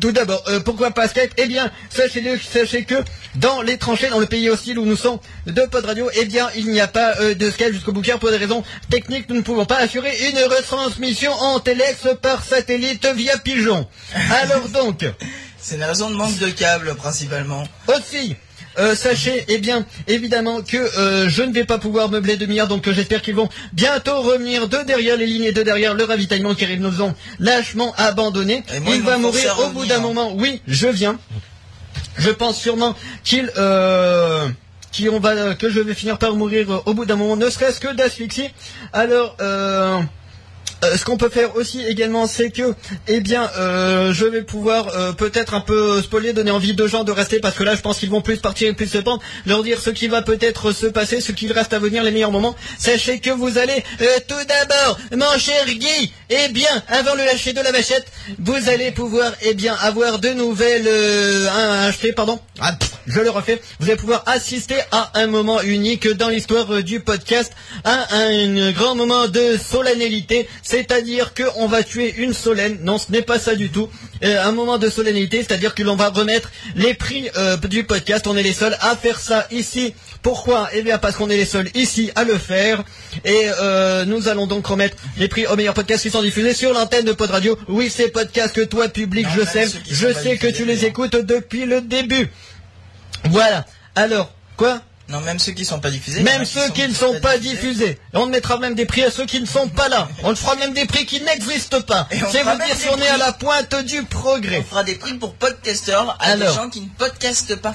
Tout d'abord, euh, pourquoi pas Skype? Eh bien, sachez-le, sachez que dans les tranchées, dans le pays hostile où nous sommes de Pod Radio, eh bien, il n'y a pas euh, de Skype jusqu'au bout, car pour des raisons techniques, nous ne pouvons pas assurer une retransmission en téléx par satellite via pigeon. Alors donc... C'est la raison de manque de câbles, principalement. Aussi, euh, sachez, eh bien, évidemment que euh, je ne vais pas pouvoir meubler de milliards, donc euh, j'espère qu'ils vont bientôt revenir de derrière les lignes et de derrière le ravitaillement, car ils nous ont lâchement abandonnés. Moi, il va mourir au bout d'un moment. Oui, je viens. Je pense sûrement qu'il... Euh... Qui on va, que je vais finir par mourir au bout d'un moment, ne serait-ce que d'asphyxie. Alors, euh... Euh, ce qu'on peut faire aussi également, c'est que, eh bien, euh, je vais pouvoir euh, peut-être un peu spoiler, donner envie de gens de rester, parce que là, je pense qu'ils vont plus partir et plus se pendre, leur dire ce qui va peut-être se passer, ce qui reste à venir, les meilleurs moments. Sachez que vous allez, euh, tout d'abord, mon cher Guy, eh bien, avant le lâcher de la machette, vous allez pouvoir, eh bien, avoir de nouvelles, euh, un, un jeté, pardon, ah, pff, je le refais, vous allez pouvoir assister à un moment unique dans l'histoire euh, du podcast, à un, un grand moment de solennité. C'est-à-dire qu'on va tuer une solenne, non ce n'est pas ça du tout, euh, un moment de solennité, c'est-à-dire que l'on va remettre les prix euh, du podcast, on est les seuls à faire ça ici. Pourquoi? Eh bien parce qu'on est les seuls ici à le faire, et euh, nous allons donc remettre les prix aux meilleurs podcasts qui sont diffusés sur l'antenne de Pod Radio. Oui, ces podcasts que toi public, non, je sais, je sais que tu les écoutes depuis le début. Voilà, alors, quoi ? Non, même ceux qui ne sont pas diffusés. Même ceux qui ne sont pas diffusés. On mettra même des prix à ceux qui ne sont pas là. On fera même des prix qui n'existent pas. C'est vous dire si on est à la pointe du progrès. On fera des prix pour podcasteurs à des gens qui ne podcastent pas.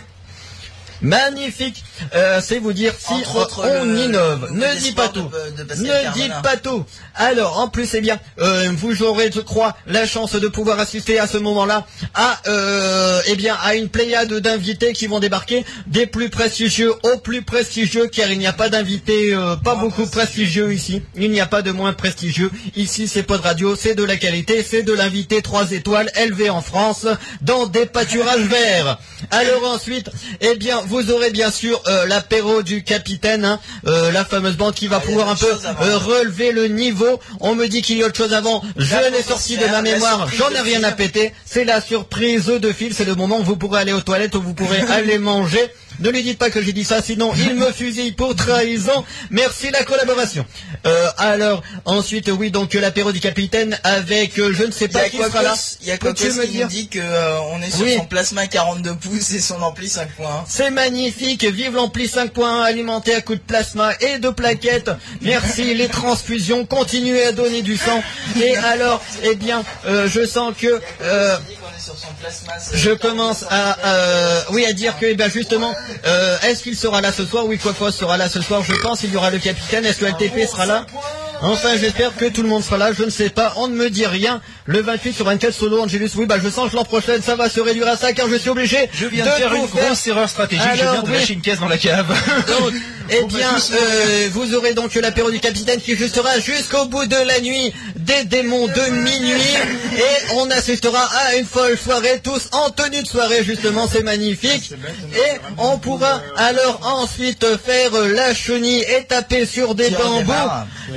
Magnifique. Euh, c'est vous dire si on innove. Ne dis pas tout. Ne dis pas tout. Alors, en plus, eh bien, euh, vous aurez, je crois, la chance de pouvoir assister à ce moment-là à, euh, eh bien, à une pléiade d'invités qui vont débarquer, des plus prestigieux aux plus prestigieux, car il n'y a pas d'invités, euh, pas beaucoup prestigieux ici. Il n'y a pas de moins prestigieux. Ici, c'est Pod Radio, c'est de la qualité, c'est de l'invité trois étoiles élevé en France dans des pâturages verts. Alors ensuite, eh bien, vous aurez bien sûr euh, l'apéro du capitaine, hein, euh, la fameuse bande qui va ah, pouvoir un peu euh, relever le niveau. On me dit qu'il y a autre chose avant, je l'ai sorti de ma mémoire, j'en ai rien à péter. C'est la surprise de fil, c'est le moment où vous pourrez aller aux toilettes, où vous pourrez aller manger. Ne lui dites pas que j'ai dit ça, sinon il me fusille pour trahison. Merci la collaboration. Euh, alors, ensuite, oui, donc l'apéro du capitaine avec, euh, je ne sais pas qui sera là. Il y a Cocos qui nous dit qu'on euh, est sur oui. Son plasma quarante-deux pouces et son ampli cinq point un. C'est magnifique, vive l'ampli cinq point un alimenté à coups de plasma et de plaquettes. Merci les transfusions, continuez à donner du sang. Et alors, eh bien, euh, je sens que... Euh, Sur son plasma, je commence à, euh, oui, à dire que, eh ben, justement, euh, est-ce qu'il sera là ce soir? Oui, Quafos sera là ce soir, je pense. Il y aura le capitaine. Est-ce que le L T P sera là? Enfin, j'espère que tout le monde sera là. Je ne sais pas. On ne me dit rien. Le vingt-huit sur vingt-quatre solo, Angelus. Oui, bah, je sens que l'an prochain, ça va se réduire à ça, car je suis obligé. Je viens de, de faire une faire. grosse erreur stratégique. Alors, je viens de oui. lâcher une caisse dans la cave. Donc, eh bien, euh, vous aurez donc l'apéro du capitaine qui sera jusqu'au bout de la nuit. des démons de minuit et on assistera à une folle soirée, tous en tenue de soirée justement, c'est magnifique. Et on pourra alors ensuite faire la chenille et taper sur des bambous.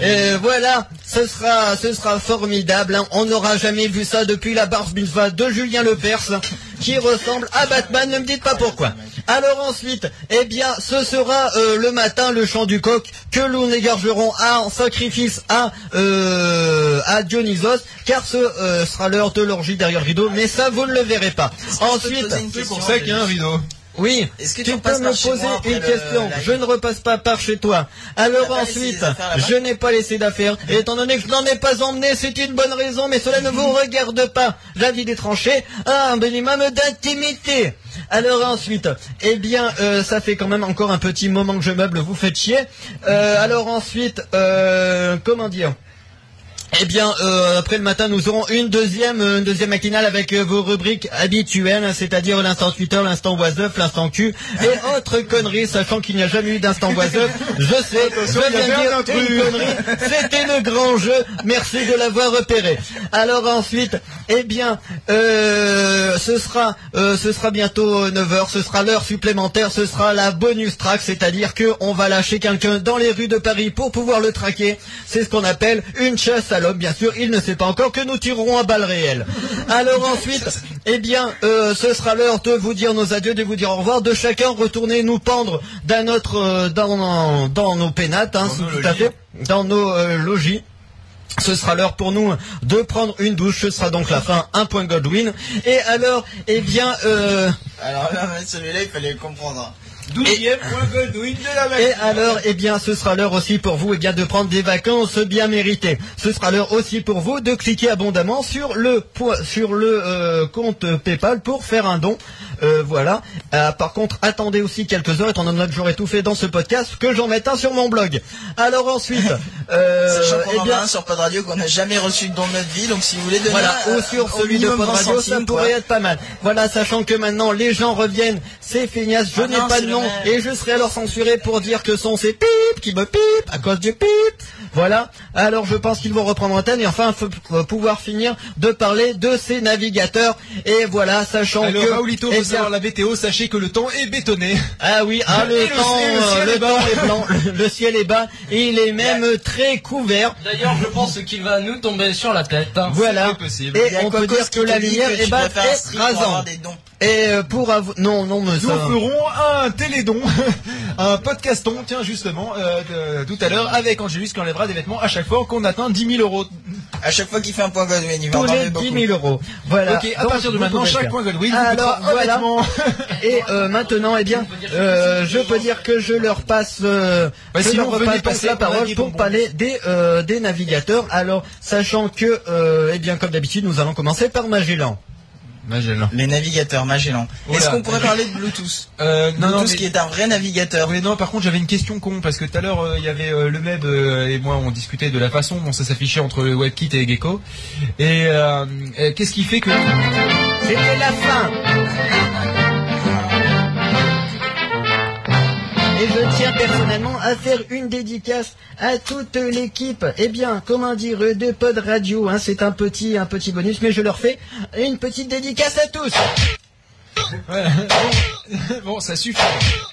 Et voilà, ce sera, ce sera formidable. On n'aura jamais vu ça depuis la bar mitzvah de Julien Lepers, qui ressemble à Batman, ne me dites pas pourquoi. Alors ensuite, eh bien, ce sera euh, le matin le chant du coq que l'on égorgerons à, en sacrifice à, euh, à Dionysos, car ce euh, sera l'heure de l'orgie derrière rideau, mais ça vous ne le verrez pas. Ensuite, c'est pour ça qu'il y a un rideau. Oui, est-ce que tu, tu peux me poser une question. Le... Je ne repasse pas par chez toi. Alors ensuite, je n'ai pas laissé d'affaires. Et étant donné que je n'en ai pas emmené, c'est une bonne raison, mais cela ne vous regarde pas. La vie des tranchées a un minimum d'intimité. Alors ensuite, eh bien, euh, ça fait quand même encore un petit moment que je meuble, vous faites chier. Euh, alors ensuite, euh, comment dire ? Eh bien, euh, après le matin, nous aurons une deuxième, une deuxième matinale avec euh, vos rubriques habituelles, c'est-à-dire l'instant Twitter, l'instant Wazeuf, l'instant cul et autres conneries, sachant qu'il n'y a jamais eu d'instant Wazeuf. Je sais, je viens de dire une connerie. C'était le grand jeu. Merci de l'avoir repéré. Alors ensuite, eh bien, euh, ce sera, euh, ce sera bientôt neuf heures. Ce sera l'heure supplémentaire. Ce sera la bonus track, c'est-à-dire que on va lâcher quelqu'un dans les rues de Paris pour pouvoir le traquer. C'est ce qu'on appelle une chasse à l'homme, bien sûr, il ne sait pas encore que nous tirerons à balles réelles. Alors ensuite, eh bien, euh, ce sera l'heure de vous dire nos adieux, de vous dire au revoir, de chacun retourner nous pendre dans notre, euh, dans, dans nos pénates, hein, dans, nos tout à fait, dans nos euh, logis. Ce sera l'heure pour nous de prendre une douche. Ce sera donc la fin. Un point Godwin. Et alors, eh bien, euh... alors là, celui-là, il fallait le comprendre. Et, et alors, eh bien, ce sera l'heure aussi pour vous, eh bien, de prendre des vacances bien méritées. Ce sera l'heure aussi pour vous de cliquer abondamment sur le sur le euh, compte PayPal pour faire un don. Euh, voilà. Euh, par contre, attendez aussi quelques heures, étant donné que j'aurai tout fait dans ce podcast, que j'en mette un sur mon blog. Alors ensuite, euh, sachant qu'on en a un sur Pod Radio qu'on n'a jamais reçu dans notre vie, donc si vous voulez donner, voilà, ou sur celui de Pod Radio, ça pourrait être pas mal. Voilà, sachant que maintenant les gens reviennent, c'est feignasse, je n'ai pas de nom. Et je serai alors censuré pour dire que sont ces pipes qui me pipent à cause du pip. Voilà. Alors je pense qu'ils vont reprendre antenne et enfin faut pouvoir finir de parler de ces navigateurs. Et voilà, sachant alors, que Raoulito veut savoir la météo, sachez que le temps est bétonné. Ah oui, ah, le, le temps, ciel, le, le temps est blanc, le, le ciel est bas, et il est même ouais. très couvert. D'ailleurs, je pense qu'il va nous tomber sur la tête. Hein. Voilà. Possible. Et on peut dire que la lumière est basse et rasante. Et pour avoir... Non, non, mais ça... Nous ferons un télédon, un podcaston, tiens, justement, euh, de, tout à l'heure, avec Angélus qui enlèvera des vêtements à chaque fois qu'on atteint dix mille euros. À chaque fois qu'il fait un point Godwin, il va en parler beaucoup. Tous les dix mille euros. Voilà. Ok, à partir de maintenant, chaque point Godwin, alors, voilà. Et euh, maintenant, eh bien, euh, je peux dire que je leur passe, euh, bah, je si leur repasse passer la parole pour parler des, euh, des navigateurs. Alors, sachant que, euh, eh bien, comme d'habitude, nous allons commencer par Magellan. Magellan. Les navigateurs, Magellan. Oula. Est-ce qu'on pourrait parler de Bluetooth euh, non, Bluetooth non, mais... qui est un vrai navigateur. Oui, non, par contre, j'avais une question con, parce que tout à l'heure, il euh, y avait euh, le web euh, et moi, on discutait de la façon dont ça s'affichait entre le WebKit et Gecko. Et euh, euh, qu'est-ce qui fait que... C'était la fin. Et je tiens personnellement à faire une dédicace à toute l'équipe. Eh bien, comment dire, de Pod Radio, hein, c'est un petit, un petit bonus, mais je leur fais une petite dédicace à tous. Voilà. Bon, ça suffit.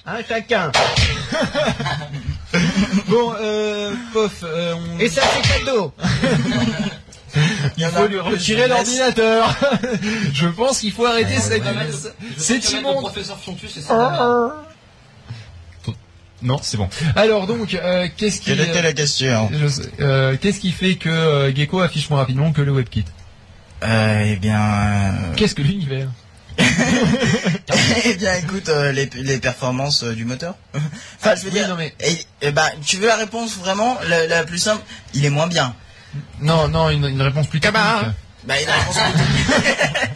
À chacun. Bon, euh, pof. Euh, on... Et ça, c'est cadeau. Il, il faut lui retirer l'ordinateur. Je pense qu'il faut arrêter cette. C'est immonde. Le professeur Fiontus, c'est ça. Non, c'est bon. Alors donc, euh, qu'est-ce qui... Quelle était la question ? Je sais, euh, qu'est-ce qui fait que euh, Gecko affiche moins rapidement que le WebKit ? euh, Eh bien... Euh... Qu'est-ce que l'univers ? Eh bien, écoute, euh, les, les performances euh, du moteur. Enfin, je veux oui, dire... Non, mais... eh, eh ben, tu veux la réponse vraiment la, la plus simple ? Il est moins bien. Non, non, une, une réponse plus technique. Bah, la réponse plus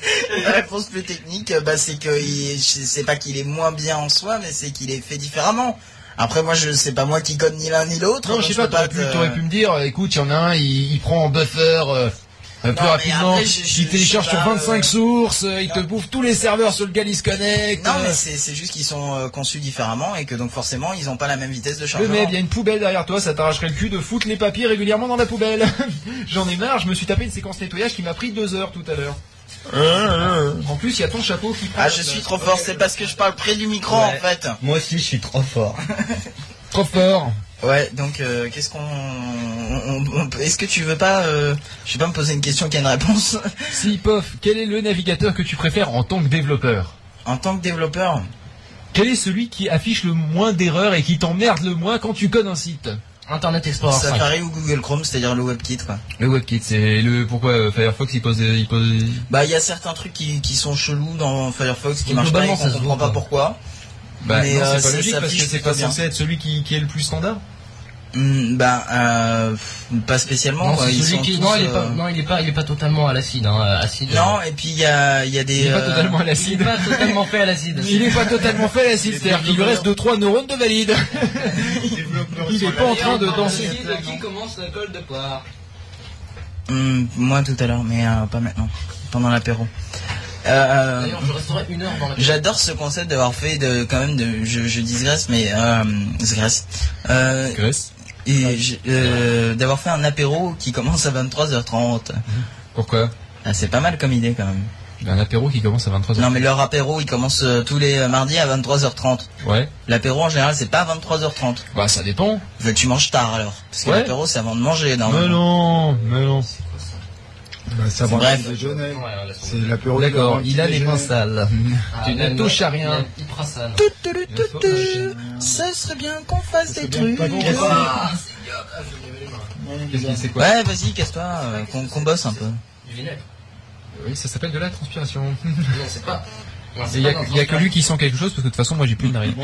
technique, réponse plus technique bah, c'est que il, c'est pas qu'il est moins bien en soi, mais c'est qu'il est fait différemment. Après, moi, je sais pas moi qui code ni l'un ni l'autre. Non, je sais pas, pas t'aurais, pu, t'aurais pu me dire, écoute, il y en a un, il, il prend en buffer euh, Euh, plus non, rapidement, après, je, je, ils téléchargent sur vingt-cinq euh... sources, euh, ils te bouffent tous les serveurs sur lequel ils se connectent. Non, euh... mais c'est, c'est juste qu'ils sont euh, conçus différemment et que donc forcément ils n'ont pas la même vitesse de chargement. Mais il y a une poubelle derrière toi, ça t'arracherait le cul de foutre les papiers régulièrement dans la poubelle. J'en ai marre, je me suis tapé une séquence nettoyage qui m'a pris deux heures tout à l'heure. En plus, il y a ton chapeau qui prend. Ah, je suis trop fort, c'est parce que je parle près du micro ouais. En fait. Moi aussi, je suis trop fort. Trop fort. Ouais, donc euh, qu'est-ce qu'on. On, on, on, est-ce que tu veux pas. Euh, je vais pas me poser une question qui a une réponse. Si, pof, quel est le navigateur que tu préfères en tant que développeur ? En tant que développeur ? Quel est celui qui affiche le moins d'erreurs et qui t'emmerde le moins quand tu codes un site ? Internet Explorer. Safari ou Google Chrome, c'est-à-dire le WebKit, quoi. Le WebKit, c'est le pourquoi euh, Firefox il pose, il pose. Bah, il y a certains trucs qui, qui sont chelous dans Firefox qui marchent pas, et on comprend pas pourquoi. Bah, mais non, c'est euh, pas logique parce que c'est pas censé être celui qui, qui est le plus standard. Mmh, bah, euh, pas spécialement. Non, quoi. Ils sont qui... tous, non, il est pas, euh... non, il est pas, il est pas totalement à l'acide. Hein, acide. Non, et puis il y a, il y a des. Il est pas totalement à l'acide. Il est pas totalement fait à l'acide. Il est pas totalement fait à l'acide. C'est-à-dire qu'il reste deux trois neurones de valide. Il est pas en train de danser. De qui commence la colle de poire. Mmh, moi tout à l'heure, mais euh, pas maintenant. Pendant l'apéro. Euh, D'ailleurs, je resterai une heure dans la... J'adore ce concept d'avoir fait de, quand même de, je, je digresse, mais euh, digresse. Euh, et ah, je, euh, d'avoir fait un apéro qui commence à vingt-trois heures trente. Pourquoi ? Ah, c'est pas mal comme idée quand même. Un apéro qui commence à vingt-trois heures trente. Non mais leur apéro il commence euh, tous les euh, mardis à vingt-trois heures trente. Ouais. L'apéro en général c'est pas à vingt-trois heures trente. Bah ça dépend. Bah, tu manges tard alors. Parce que ouais. L'apéro c'est avant de manger. Non, mais non, mais non. Bah, ça c'est bref, c'est, ouais, ouais, c'est l'apéro. D'accord, il a les mains sales. Ah, tu ne touches à rien. Il prend ça. Ça serait bien qu'on fasse des trucs. Ouais, vas-y, casse-toi, euh, qu'on, qu'on bosse un peu. Oui, ça s'appelle de la transpiration. Il n'y a, a que lui qui sent quelque chose, parce que de toute façon, moi, j'ai plus de narine.